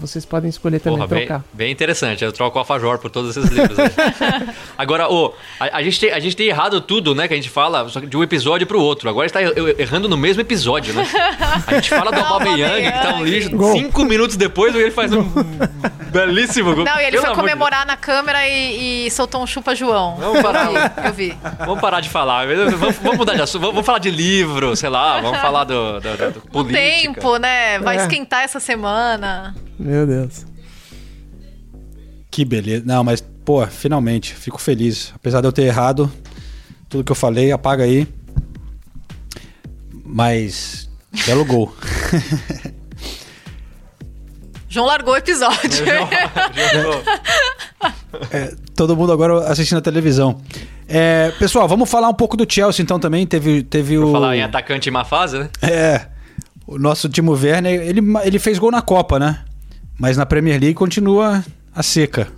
vocês podem escolher também, trocar. Bem interessante, eu troco o alfajor por todos esses livros. Né? Agora, a gente tem errado tudo, né, que a gente fala só de um episódio pro outro, agora a gente tá errando no mesmo episódio, né? A gente fala do Aubameyang, que tá um lixo, 5 minutos depois ele faz um... belíssimo gol. Não, e ele foi comemorar na câmera e soltou um chupa João. Vamos parar. Eu vi. Vamos parar de falar. Vamos mudar de assunto. Vamos falar de livro, sei lá. Vamos falar do política. O tempo, né? Vai esquentar essa semana. Meu Deus. Que beleza. Não, mas, pô, finalmente. Fico feliz. Apesar de eu ter errado tudo que eu falei, apaga aí. Mas, belo gol. João largou o episódio. Todo mundo agora assistindo a televisão. Pessoal, vamos falar um pouco do Chelsea então também. Teve o... Vou falar em atacante em má fase, né? O nosso Timo Werner, ele fez gol na Copa, né? Mas na Premier League continua a seca.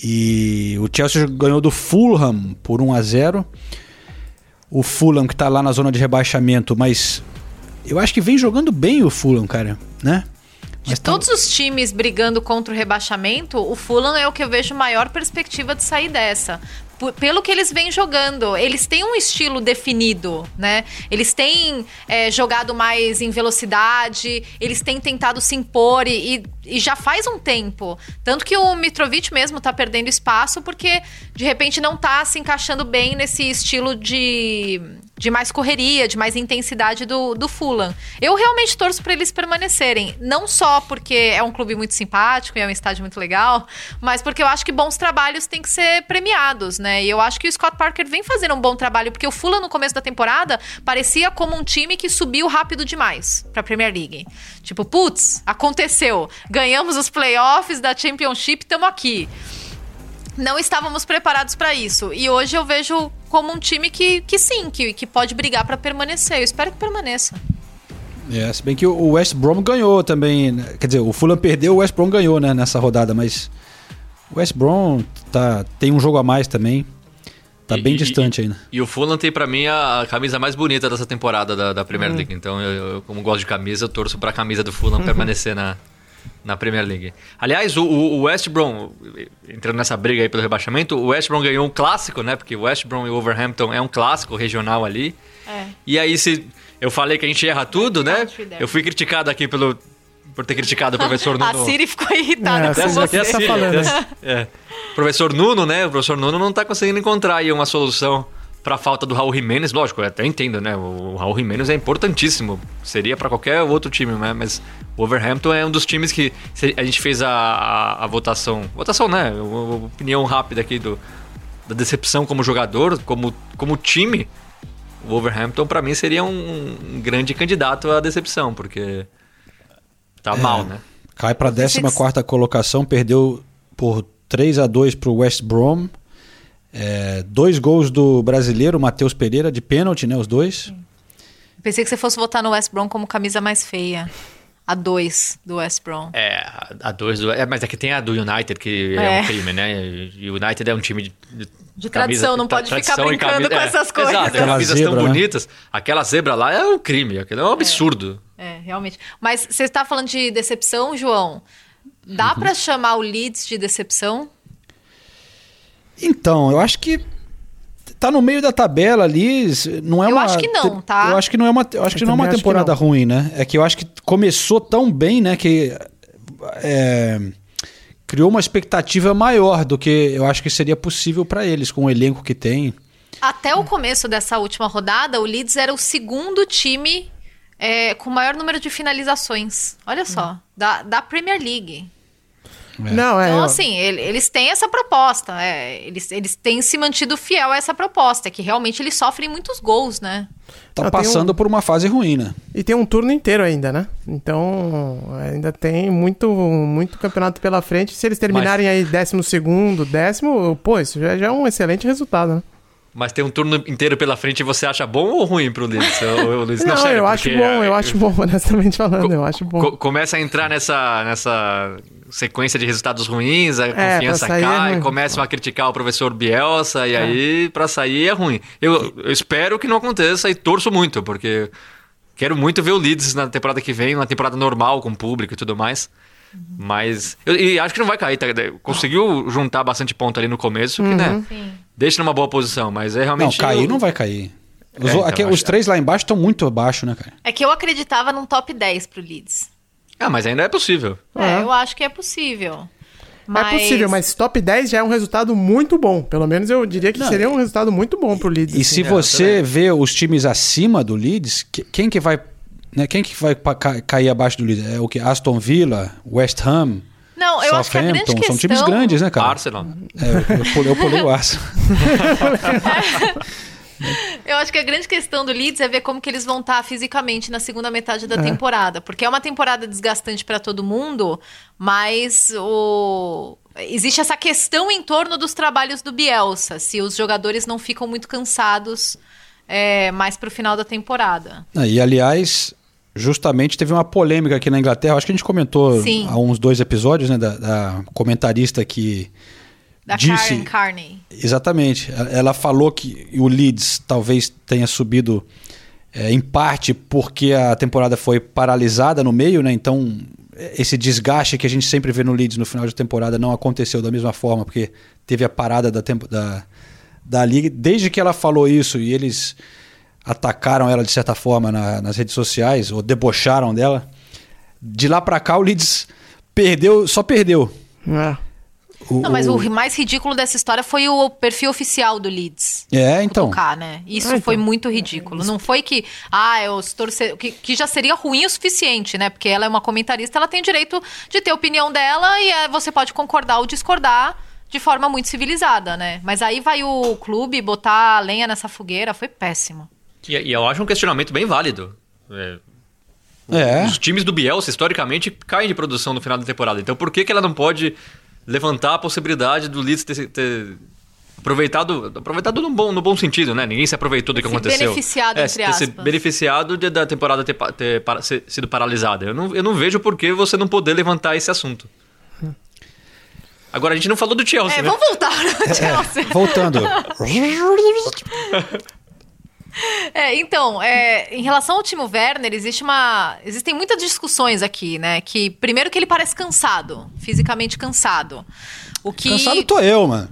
E o Chelsea ganhou do Fulham por 1-0. O Fulham que tá lá na zona de rebaixamento, mas eu acho que vem jogando bem o Fulham, cara, né? De todos os times brigando contra o rebaixamento, o Fulham é o que eu vejo maior perspectiva de sair dessa. pelo que eles vêm jogando. Eles têm um estilo definido, né? Eles têm jogado mais em velocidade, eles têm tentado se impor e já faz um tempo. Tanto que o Mitrovic mesmo tá perdendo espaço porque, de repente, não tá se encaixando bem nesse estilo de mais correria, de mais intensidade do Fulham. Eu realmente torço para eles permanecerem, não só porque é um clube muito simpático e é um estádio muito legal, mas porque eu acho que bons trabalhos têm que ser premiados, né? E eu acho que o Scott Parker vem fazendo um bom trabalho, porque o Fulham no começo da temporada parecia como um time que subiu rápido demais para a Premier League. Tipo, putz, aconteceu, ganhamos os playoffs da Championship, estamos aqui. Não estávamos preparados para isso. E hoje eu vejo como um time que pode brigar para permanecer. Eu espero que permaneça. É, se bem que o West Brom ganhou também. Quer dizer, o Fulham perdeu, o West Brom ganhou, né, nessa rodada. Mas o West Brom tem um jogo a mais também. Tá bem distante ainda. E o Fulham tem, pra mim, a camisa mais bonita dessa temporada da Premier League. Então, eu, como gosto de camisa, eu torço pra camisa do Fulham permanecer na Premier League. Aliás, o West Brom, entrando nessa briga aí pelo rebaixamento, o West Brom ganhou um clássico, né? Porque o West Brom e o Wolverhampton é um clássico regional ali. É. E aí, se eu falei que a gente erra tudo, né? Eu fui criticado aqui por ter criticado o professor Nuno. A Siri ficou irritada com você. Tá falando, né? Professor Nuno, né? O professor Nuno não tá conseguindo encontrar aí uma solução para a falta do Raul Jiménez. Lógico, eu até entendo, né? O Raul Jiménez é importantíssimo. Seria para qualquer outro time, né? Mas o Wolverhampton é um dos times que a gente fez a votação. Votação, né? Uma opinião rápida aqui da decepção como jogador, como time. O Wolverhampton, para mim, seria um grande candidato à decepção, porque tá mal, né? Cai para a 14ª colocação, perdeu por 3-2 para o West Brom. 2 gols do brasileiro, Matheus Pereira, de pênalti, né, os dois. Pensei que você fosse votar no West Brom como camisa mais feia. A 2 do West Brom. A 2 do... mas é que tem a do United, que é um crime, né? E o United é um time de tradição, camisa, não pode ficar brincando com essas coisas. Exato, camisas tão bonitas. Aquela zebra lá é um crime, aquilo é um absurdo. É, realmente. Mas você está falando de decepção, João? Dá pra chamar o Leeds de decepção? Então, eu acho que tá no meio da tabela ali, não é eu uma... Eu acho que não, tá? Eu acho que não é uma, eu acho que não é uma temporada ruim, né? É que eu acho que começou tão bem, né? Que criou uma expectativa maior do que eu acho que seria possível para eles, com o elenco que tem. Até o começo dessa última rodada, o Leeds era o segundo time com o maior número de finalizações. Olha só, da Premier League. Não, então, assim, eles têm essa proposta, eles têm se mantido fiel a essa proposta, que realmente eles sofrem muitos gols, né? Tá passando por uma fase ruim, né? E tem um turno inteiro ainda, né? Então, ainda tem muito campeonato pela frente. Se eles terminarem aí 12º, 10º, pô, isso já é um excelente resultado, né? Mas tem um turno inteiro pela frente e você acha bom ou ruim pro Leeds? Não, sério, eu acho bom, honestamente falando, eu acho bom. Começa a entrar nessa sequência de resultados ruins, a confiança cai, começam a criticar o professor Bielsa, e aí pra sair é ruim. Eu espero que não aconteça e torço muito, porque quero muito ver o Leeds na temporada que vem, uma temporada normal, com público e tudo mais. Mas... E acho que não vai cair, tá? Conseguiu juntar bastante ponto ali no começo, que, né? Sim. Deixa numa boa posição, mas é realmente... Não, cair não vai cair. Os 3 lá embaixo estão muito abaixo, né, cara? É que eu acreditava num top 10 pro Leeds. Ah, mas ainda é possível. Eu acho que é possível. Mas... É possível, mas top 10 já é um resultado muito bom. Pelo menos eu diria que seria um resultado muito bom pro Leeds. E assim, se você vê os times acima do Leeds, quem que vai... Né? Quem que vai cair abaixo do Leeds? É o que? Aston Villa, West Ham... Não, eu acho que a grande questão... São times grandes, né, cara? Arsenal. Eu pulei o Arsenal. Eu acho que a grande questão do Leeds é ver como que eles vão estar fisicamente na segunda metade da temporada. Porque é uma temporada desgastante para todo mundo, mas existe essa questão em torno dos trabalhos do Bielsa. Se os jogadores não ficam muito cansados mais para o final da temporada. E, aliás... Justamente teve uma polêmica aqui na Inglaterra, acho que a gente comentou há uns 2 episódios, né, da comentarista que disse... Karen Carney. Exatamente. Ela falou que o Leeds talvez tenha subido em parte porque a temporada foi paralisada no meio, né? Então esse desgaste que a gente sempre vê no Leeds no final de temporada não aconteceu da mesma forma, porque teve a parada da da Liga. Desde que ela falou isso e eles atacaram ela de certa forma nas redes sociais, ou debocharam dela, de lá pra cá o Leeds perdeu, só perdeu. É. Não, mas o mais ridículo dessa história foi o perfil oficial do Leeds. É, então. Cutucar, né? Isso foi muito ridículo. Não foi que, os torcedores... Que já seria ruim o suficiente, né? Porque ela é uma comentarista, ela tem direito de ter a opinião dela e você pode concordar ou discordar de forma muito civilizada, né? Mas aí vai o clube botar lenha nessa fogueira, foi péssimo. E eu acho um questionamento bem válido. Os times do Bielsa, historicamente, caem de produção no final da temporada. Então por que ela não pode... levantar a possibilidade do Leeds ter aproveitado no bom sentido, né? Ninguém se aproveitou do que aconteceu. Beneficiado, entre aspas. Ter se beneficiado da temporada ter sido paralisada. Eu não vejo por que você não poder levantar esse assunto. Agora, a gente não falou do Chelsea, né? Vamos voltar ao Chelsea. Voltando. Em relação ao Timo Werner, existem muitas discussões aqui, né? Que primeiro que ele parece cansado, fisicamente cansado. Cansado tô eu, mano.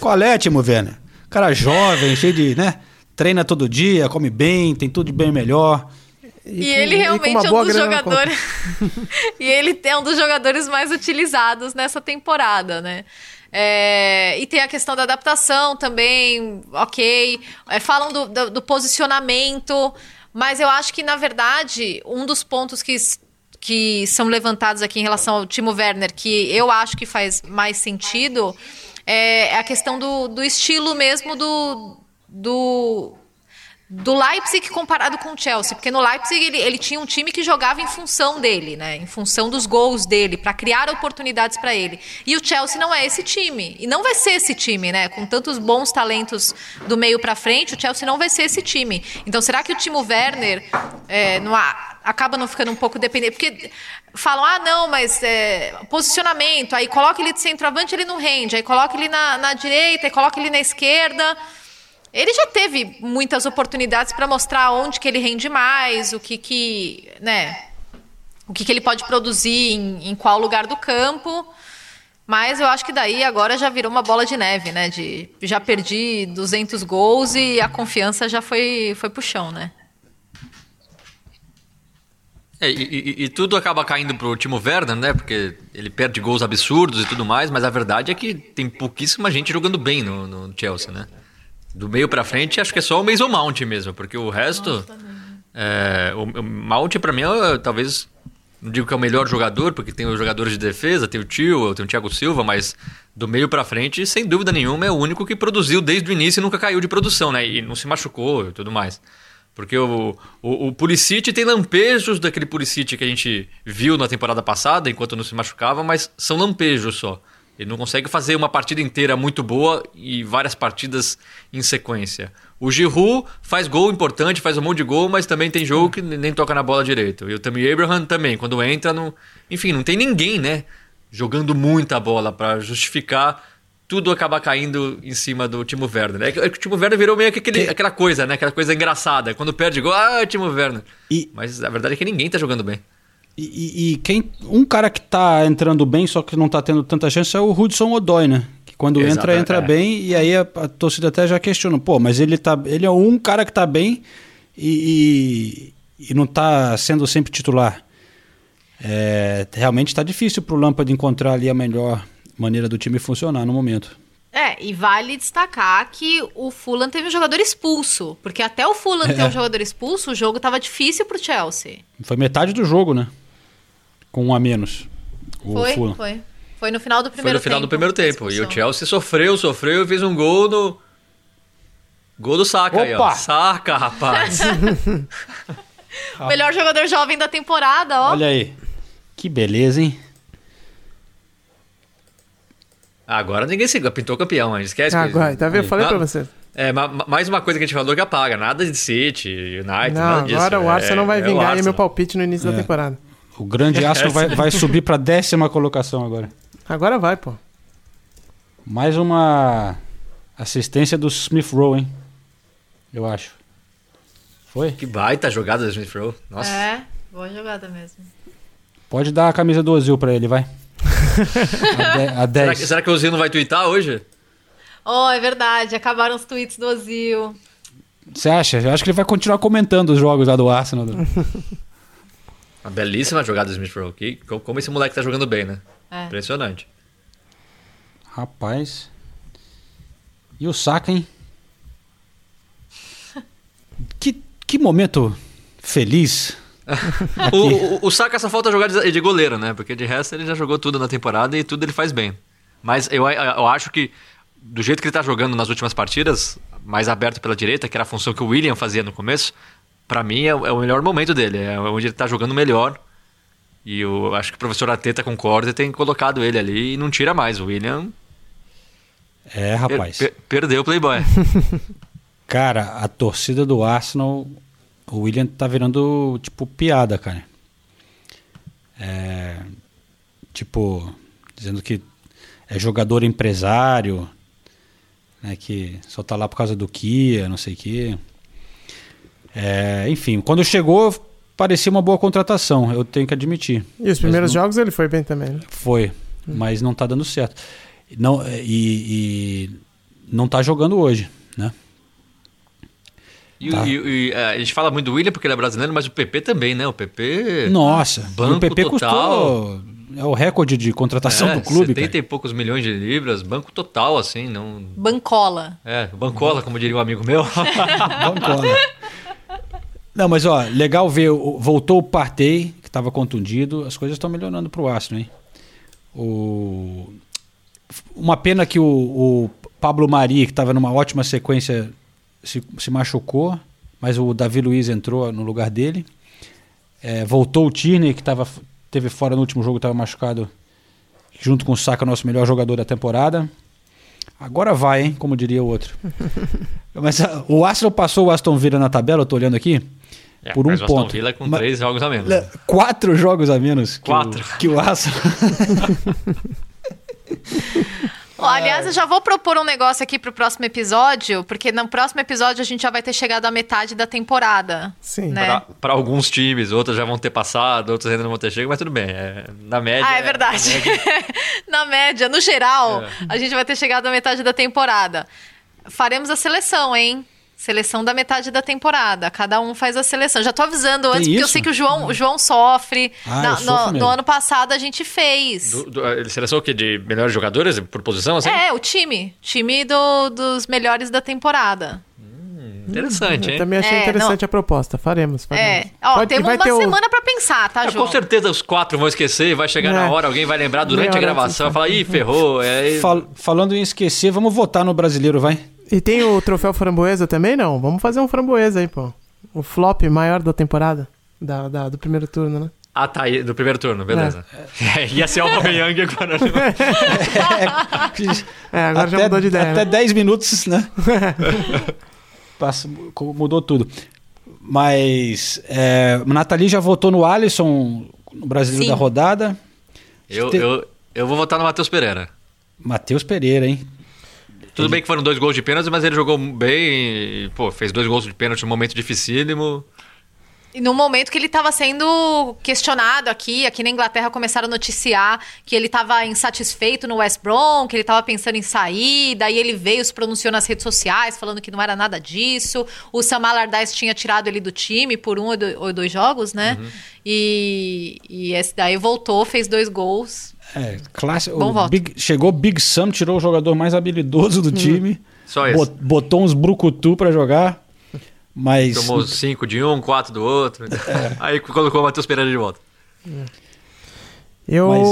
Qual é, Timo Werner? Cara jovem, cheio de, né? Treina todo dia, come bem, tem tudo de bem melhor. E ele realmente é um dos jogadores. E ele é um dos jogadores mais utilizados nessa temporada, né? E tem a questão da adaptação também, ok. Falam do posicionamento, mas eu acho que, na verdade, um dos pontos que são levantados aqui em relação ao Timo Werner, que eu acho que faz mais sentido, é a questão do estilo mesmo do Leipzig comparado com o Chelsea, porque no Leipzig ele tinha um time que jogava em função dele, né? Em função dos gols dele, para criar oportunidades para ele. E o Chelsea não é esse time, e não vai ser esse time, né? Com tantos bons talentos do meio para frente, o Chelsea não vai ser esse time. Então, será que o Timo Werner acaba não ficando um pouco dependente? Porque falam, posicionamento, aí coloca ele de centroavante, ele não rende, aí coloca ele na direita, aí coloca ele na esquerda... Ele já teve muitas oportunidades para mostrar onde que ele rende mais, o que ele pode produzir em qual lugar do campo. Mas eu acho que daí agora já virou uma bola de neve, né? Já perdi 200 gols e a confiança já foi pro chão, né? E tudo acaba caindo pro Timo Werner, né? Porque ele perde gols absurdos e tudo mais, mas a verdade é que tem pouquíssima gente jogando bem no Chelsea, né? Do meio pra frente, acho que é só o Mason Mount mesmo, porque o resto... o Mount, pra mim, talvez... Não digo que é o melhor jogador, porque tem os jogadores de defesa, tem o Tio, tem o Thiago Silva, mas do meio pra frente, sem dúvida nenhuma, é o único que produziu desde o início e nunca caiu de produção, né? E não se machucou e tudo mais. Porque o Pulisic tem lampejos daquele Pulisic que a gente viu na temporada passada, enquanto não se machucava, mas são lampejos só. Ele não consegue fazer uma partida inteira muito boa e várias partidas em sequência. O Giroud faz gol importante, faz um monte de gol, mas também tem jogo que nem toca na bola direito. E o Tammy Abraham também, quando entra... Enfim, não tem ninguém, né? Jogando muita bola para justificar... Tudo acaba caindo em cima do Timo Werner. É que o Timo Werner virou meio que aquela coisa, né? Aquela coisa engraçada. Quando perde gol, Timo Werner. Mas a verdade é que ninguém tá jogando bem. E um cara que tá entrando bem, só que não tá tendo tanta chance, é o Hudson Odoi, né? Que quando entra bem, e aí a torcida até já questiona. Pô, mas ele é um cara que tá bem e não tá sendo sempre titular. Realmente tá difícil pro Lampard encontrar ali a melhor maneira do time funcionar no momento. E vale destacar que o Fulham teve um jogador expulso, porque até o Fulham ter um jogador expulso, o jogo tava difícil pro Chelsea. Foi metade do jogo, né? Com um a menos. Foi no final do primeiro tempo. E o Chelsea sofreu e fez um gol no... Gol do Saka. Opa! Aí, ó. Saka, rapaz. O melhor jogador jovem da temporada, ó. Olha aí. Que beleza, hein? Agora ninguém se... Pintou campeão, a gente esquece. Agora, tá vendo? Eu falei pra você. Mais uma coisa que a gente falou que apaga. Nada de City, United, nada disso. Agora o Arsenal não vai vingar e é meu palpite no início da temporada. O grande Arsenal vai subir para 10ª colocação agora. Agora vai, pô. Mais uma assistência do Smith Rowe, hein? Eu acho. Foi? Que baita jogada do Smith Rowe. Nossa. Boa jogada mesmo. Pode dar a camisa do Ozil para ele, vai. A 10. Será que o Ozil não vai tweetar hoje? Oh, é verdade, acabaram os tweets do Ozil. Você acha? Eu acho que ele vai continuar comentando os jogos lá do Arsenal. Uma belíssima jogada do Smith Rowe. Como esse moleque tá jogando bem, né? É. Impressionante. Rapaz. E o Saka, hein? Que momento feliz. O Saka só falta jogar de goleiro, né? Porque de resto ele já jogou tudo na temporada e tudo ele faz bem. Mas eu acho que do jeito que ele tá jogando nas últimas partidas, mais aberto pela direita, que era a função que o William fazia no começo, pra mim é o melhor momento dele, é onde ele tá jogando melhor. E eu acho que o professor Arteta concorda e tem colocado ele ali e não tira mais. O William... É, rapaz. Perdeu o playboy. Cara, a torcida do Arsenal... O William tá virando, tipo, piada, cara. É, tipo, dizendo que é jogador empresário, né, que só tá lá por causa do Kia, não sei o quê. É, enfim, quando chegou, parecia uma boa contratação, eu tenho que admitir. E os primeiros jogos ele foi bem também, né? Foi, mas não tá dando certo. Não, e não tá jogando hoje, né? Tá. E a gente fala muito do William porque ele é brasileiro, mas o Pepe também, né? O Pepe... Nossa, banco o Pepe total. É o recorde de contratação do clube, 70 cara. E poucos milhões de libras, banco total, assim, não... Bancola. É, Bancola, como diria um amigo meu. Bancola. Não, mas ó, legal ver, voltou o Partey, que estava contundido, as coisas estão melhorando pro Arsenal, hein? Uma pena que o Pablo Mari, que estava numa ótima sequência... Se machucou, mas o Davi Luiz entrou no lugar dele. Voltou o Tierney, que teve fora no último jogo, estava machucado, junto com o Saka, nosso melhor jogador da temporada. Agora vai, hein? Como diria o outro. Mas o Arsenal passou o Aston Villa na tabela, eu estou olhando aqui, por um ponto. O Aston Villa com 3 jogos a menos. 4 jogos a menos que o Arsenal. Aliás, eu já vou propor um negócio aqui pro próximo episódio, porque no próximo episódio a gente já vai ter chegado à metade da temporada. Sim. Né? Para alguns times, outros já vão ter passado, outros ainda não vão ter chegado, mas tudo bem. Na média... Ah, é verdade. Na média, no geral, a gente vai ter chegado à metade da temporada. Faremos a seleção, hein? Seleção da metade da temporada. Cada um faz a seleção. Já tô avisando antes, porque eu sei que o João sofre. No ano passado a gente fez. Ele selecionou o quê? De melhores jogadores? Por posição, assim? É, o time. Time dos melhores da temporada. Interessante, hein? Eu também achei interessante a proposta. Faremos. Ó, temos uma semana pra pensar, tá, João? Com certeza os 4 vão esquecer, vai chegar na hora, alguém vai lembrar durante a gravação, vai falar, ih, ferrou. Falando em esquecer, vamos votar no brasileiro, vai. E tem o troféu Framboesa também, não? Vamos fazer um Framboesa aí, pô. O flop maior da temporada, do primeiro turno, né? Ah, tá, do primeiro turno, beleza. Ia ser o Aubameyang agora. Agora já mudou de ideia. Até 10 minutos, né? Mudou tudo. Mas Nathalie já votou no Alisson, no brasileiro da rodada. Eu vou votar no Matheus Pereira. Matheus Pereira, hein? Tudo bem que foram 2 gols de pênalti, mas ele jogou bem e, pô, fez 2 gols de pênalti num momento dificílimo. E no momento que ele estava sendo questionado aqui na Inglaterra começaram a noticiar que ele estava insatisfeito no West Brom, que ele estava pensando em sair, daí ele veio, se pronunciou nas redes sociais, falando que não era nada disso. O Sam Allardyce tinha tirado ele do time por 1 ou 2 jogos, né? Uhum. E esse daí voltou, fez 2 gols. Chegou Big Sam, tirou o jogador mais habilidoso do time. Só isso. Botou uns brucutu pra jogar, mas... Tomou 5 de um, 4 do outro. Aí colocou o Matheus Pereira de volta. Mas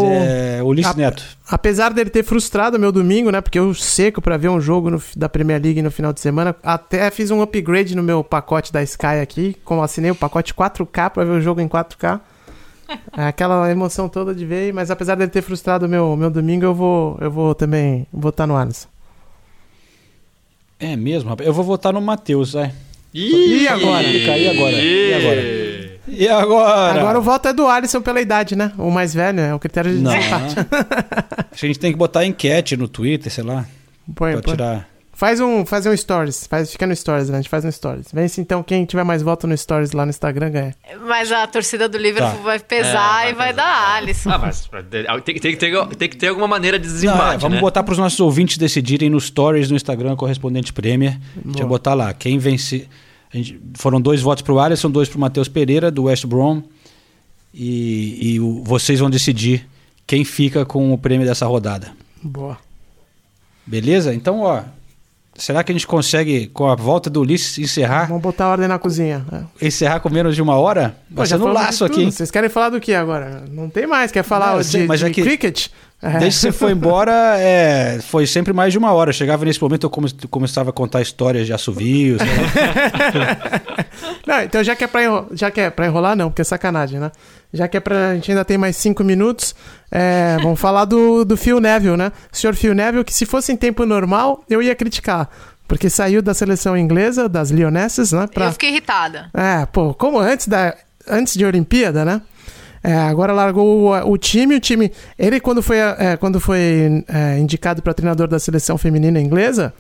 Ulisses Neto. Apesar dele ter frustrado meu domingo, né? Porque eu seco pra ver um jogo da Premier League no final de semana. Até fiz um upgrade no meu pacote da Sky aqui. Assinei o pacote 4K pra ver o jogo em 4K. Aquela emoção toda de ver, mas apesar dele ter frustrado o meu domingo, eu vou também votar no Alisson. É mesmo, rapaz. Eu vou votar no Matheus, vai. E agora? E agora? Agora o voto é do Alisson pela idade, né? O mais velho, é o critério de desempate. Acho que a gente tem que botar enquete no Twitter, sei lá. Põe, pra tirar. Faz um stories, fica no stories, né? A gente faz um stories. Vê se então quem tiver mais voto no stories lá no Instagram ganha. Mas a torcida do Liverpool vai pesar e vai dar Alisson. Ah, mas tem que ter alguma maneira de desempate, né? Vamos botar para os nossos ouvintes decidirem no stories do Instagram correspondente Premier. Deixa eu botar lá. Quem vence... Foram 2 votos para o Alisson, 2 para o Matheus Pereira, do West Brom. E vocês vão decidir quem fica com o prêmio dessa rodada. Boa. Beleza? Então, ó... Será que a gente consegue, com a volta do Ulisses, encerrar? Vamos botar a ordem na cozinha. Encerrar com menos de 1 hora? Vai ser no laço aqui, hein? Vocês querem falar do que agora? Não tem mais. Quer falar de cricket? Desde que você foi embora, foi sempre mais de 1 hora. Chegava nesse momento, eu começava a contar histórias de assovios. Não, então já que é pra enrolar, não, porque é sacanagem, né? Já que é pra... A gente ainda tem mais 5 minutos. Vamos falar do Phil Neville, né? O senhor Phil Neville, que se fosse em tempo normal, eu ia criticar. Porque saiu da seleção inglesa, das Lionesses, né? Eu fiquei irritada. Como antes de Olimpíada, né? Agora largou o time. Ele, quando foi indicado para treinador da seleção feminina inglesa,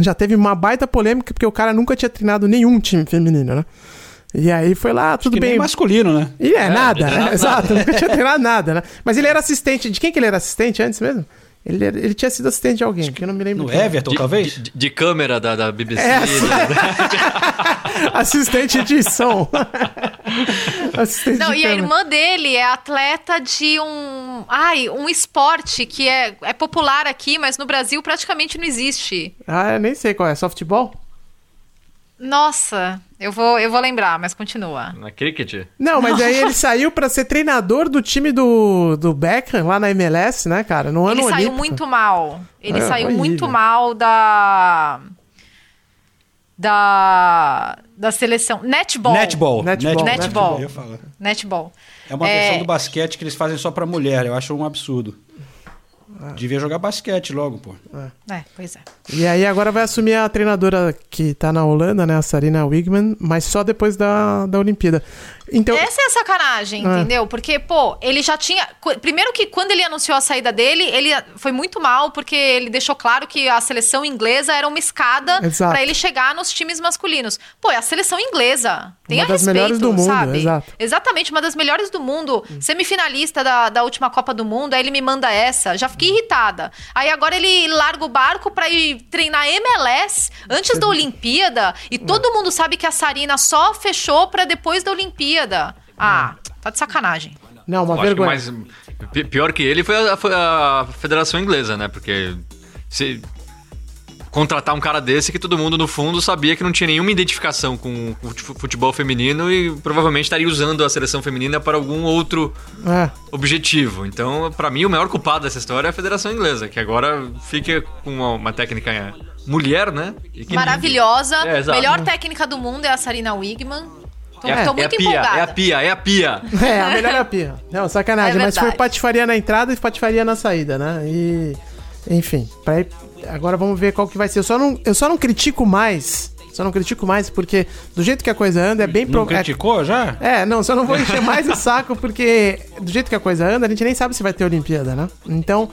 já teve uma baita polêmica, porque o cara nunca tinha treinado nenhum time feminino, né? E aí foi lá, tudo bem. Nem masculino, né? E nada, né? Exato, nunca tinha treinado nada, né? Mas ele era assistente. De quem que ele era assistente antes mesmo? Ele tinha sido assistente de alguém, que eu não me lembro. No Everton, talvez? De câmera da BBC. Assistente de som. E a irmã dele é atleta de um esporte que é popular aqui, mas no Brasil praticamente não existe. Eu nem sei qual é. Softball? Nossa, eu vou lembrar, mas continua. Na cricket? Não, mas aí ele saiu pra ser treinador do time do Beckham lá na MLS, né, cara? No ano olímpico. Ele saiu muito mal. Ele saiu muito mal da seleção. Netball. É uma versão do basquete que eles fazem só pra mulher. Eu acho um absurdo. Devia jogar basquete logo, pô. Pois é. E aí agora vai assumir a treinadora que tá na Holanda, né? A Sarina Wigman, mas só depois da Olimpíada. Então... Essa é a sacanagem, entendeu? Porque, ele já tinha... Primeiro que quando ele anunciou a saída dele, ele foi muito mal, porque ele deixou claro que a seleção inglesa era uma escada para ele chegar nos times masculinos. É a seleção inglesa. Tem uma a das respeito, melhores do mundo, sabe? Exato. Exatamente, uma das melhores do mundo. Semifinalista da última Copa do Mundo. Aí ele me manda essa. Já fiquei irritada. Aí agora ele larga o barco pra ir treinar MLS antes da Olimpíada. E todo mundo sabe que a Sarina só fechou pra depois da Olimpíada. Tá de sacanagem. Não, uma vergonha. Pior que ele foi a Federação Inglesa, né? Porque se contratar um cara desse que todo mundo, no fundo, sabia que não tinha nenhuma identificação com o futebol feminino e provavelmente estaria usando a seleção feminina para algum outro objetivo. Então, para mim, o maior culpado dessa história é a Federação Inglesa, que agora fica com uma técnica mulher, né? Maravilhosa. Melhor técnica do mundo é a Sarina Wigman. Tô muito empolgada. É a pia. A melhor é a pia. Não, sacanagem. Mas foi patifaria na entrada e patifaria na saída, né? E... Enfim, agora vamos ver qual que vai ser. Eu só não critico mais, porque do jeito que a coisa anda é bem... Criticou já? Só não vou encher mais o saco, porque do jeito que a coisa anda, a gente nem sabe se vai ter Olimpíada, né? Então,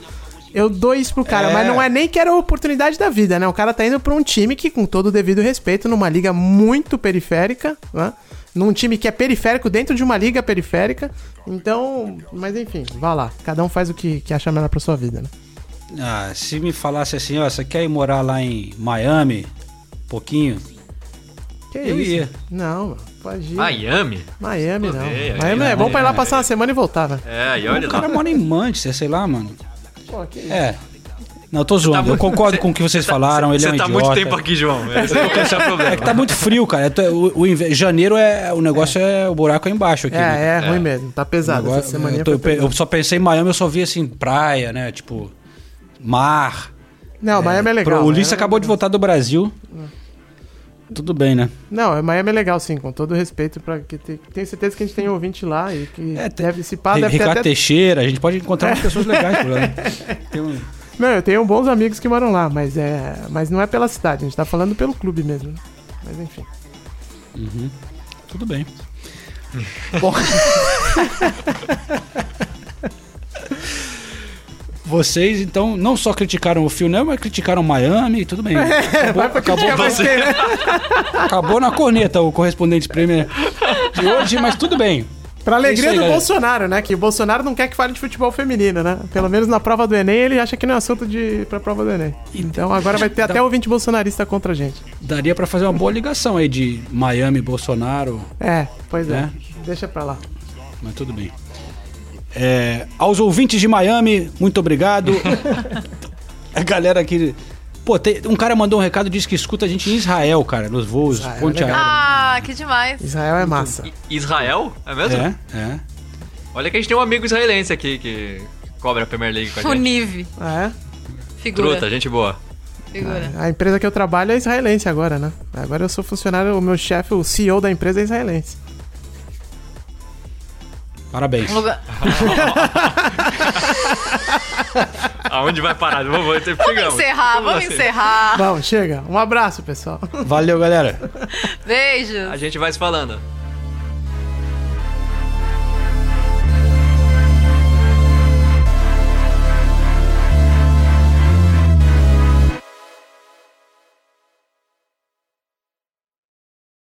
eu dou isso pro cara, mas não é nem que era a oportunidade da vida, né? O cara tá indo pra um time que, com todo o devido respeito, numa liga muito periférica, né? Num time que é periférico dentro de uma liga periférica. Então, mas enfim, vá lá. Cada um faz o que acha melhor pra sua vida, né? Se me falasse assim, você quer ir morar lá em Miami? Um pouquinho? Eu ia. Não, pode ir. Miami não. Miami é bom pra ir lá passar uma semana e voltar, velho. E olha lá. O cara mora em Manchester, sei lá, mano. Que isso? Não, eu tô zoando. Eu concordo com o que vocês falaram. Ele é um idiota. Você tá muito tempo aqui, João. Esse é o problema. É que tá muito frio, cara. Janeiro o negócio é o buraco aí embaixo aqui. Ruim mesmo. Tá pesado. Negócio, essa semana eu só pensei em Miami, eu só vi assim, praia, né? Tipo... Mar. Não, Miami é legal. O Ulisses acabou de voltar do Brasil. Tudo bem, né? Não, Miami é legal, sim, com todo o respeito. Tenho certeza que a gente tem um ouvinte lá e que deve se pá. Ricardo Teixeira, a gente pode encontrar umas pessoas legais por lá. Não, eu tenho bons amigos que moram lá, mas não é pela cidade, a gente tá falando pelo clube mesmo. Mas enfim. Tudo bem. Bom. Vocês, então, não só criticaram o Fulham, mas criticaram Miami, tudo bem. Acabou na corneta o correspondente Premier de hoje, mas tudo bem. Pra alegria aí, do galera. Bolsonaro, né? Que o Bolsonaro não quer que fale de futebol feminino, né? Pelo menos na prova do Enem, ele acha que não é assunto pra prova do Enem. Então agora vai ter até ouvinte bolsonarista contra a gente. Daria pra fazer uma boa ligação aí de Miami e Bolsonaro. É, pois né? é. Deixa pra lá. Mas tudo bem. Aos ouvintes de Miami, muito obrigado. A galera que... Pô, um cara mandou um recado e disse que escuta a gente em Israel, cara, nos voos, ponte aérea. Ah, que demais. Israel é massa. Israel? É mesmo? É. Olha que a gente tem um amigo israelense aqui que cobra a Premier League com a gente. O Nive. É? Figura. Truta, gente boa. Figura. A empresa que eu trabalho é israelense agora, né? Agora eu sou funcionário, o meu chefe, o CEO da empresa é israelense. Parabéns. Aonde vai parar? Vamos encerrar. Bom, chega. Um abraço, pessoal. Valeu, galera. Beijos. A gente vai se falando.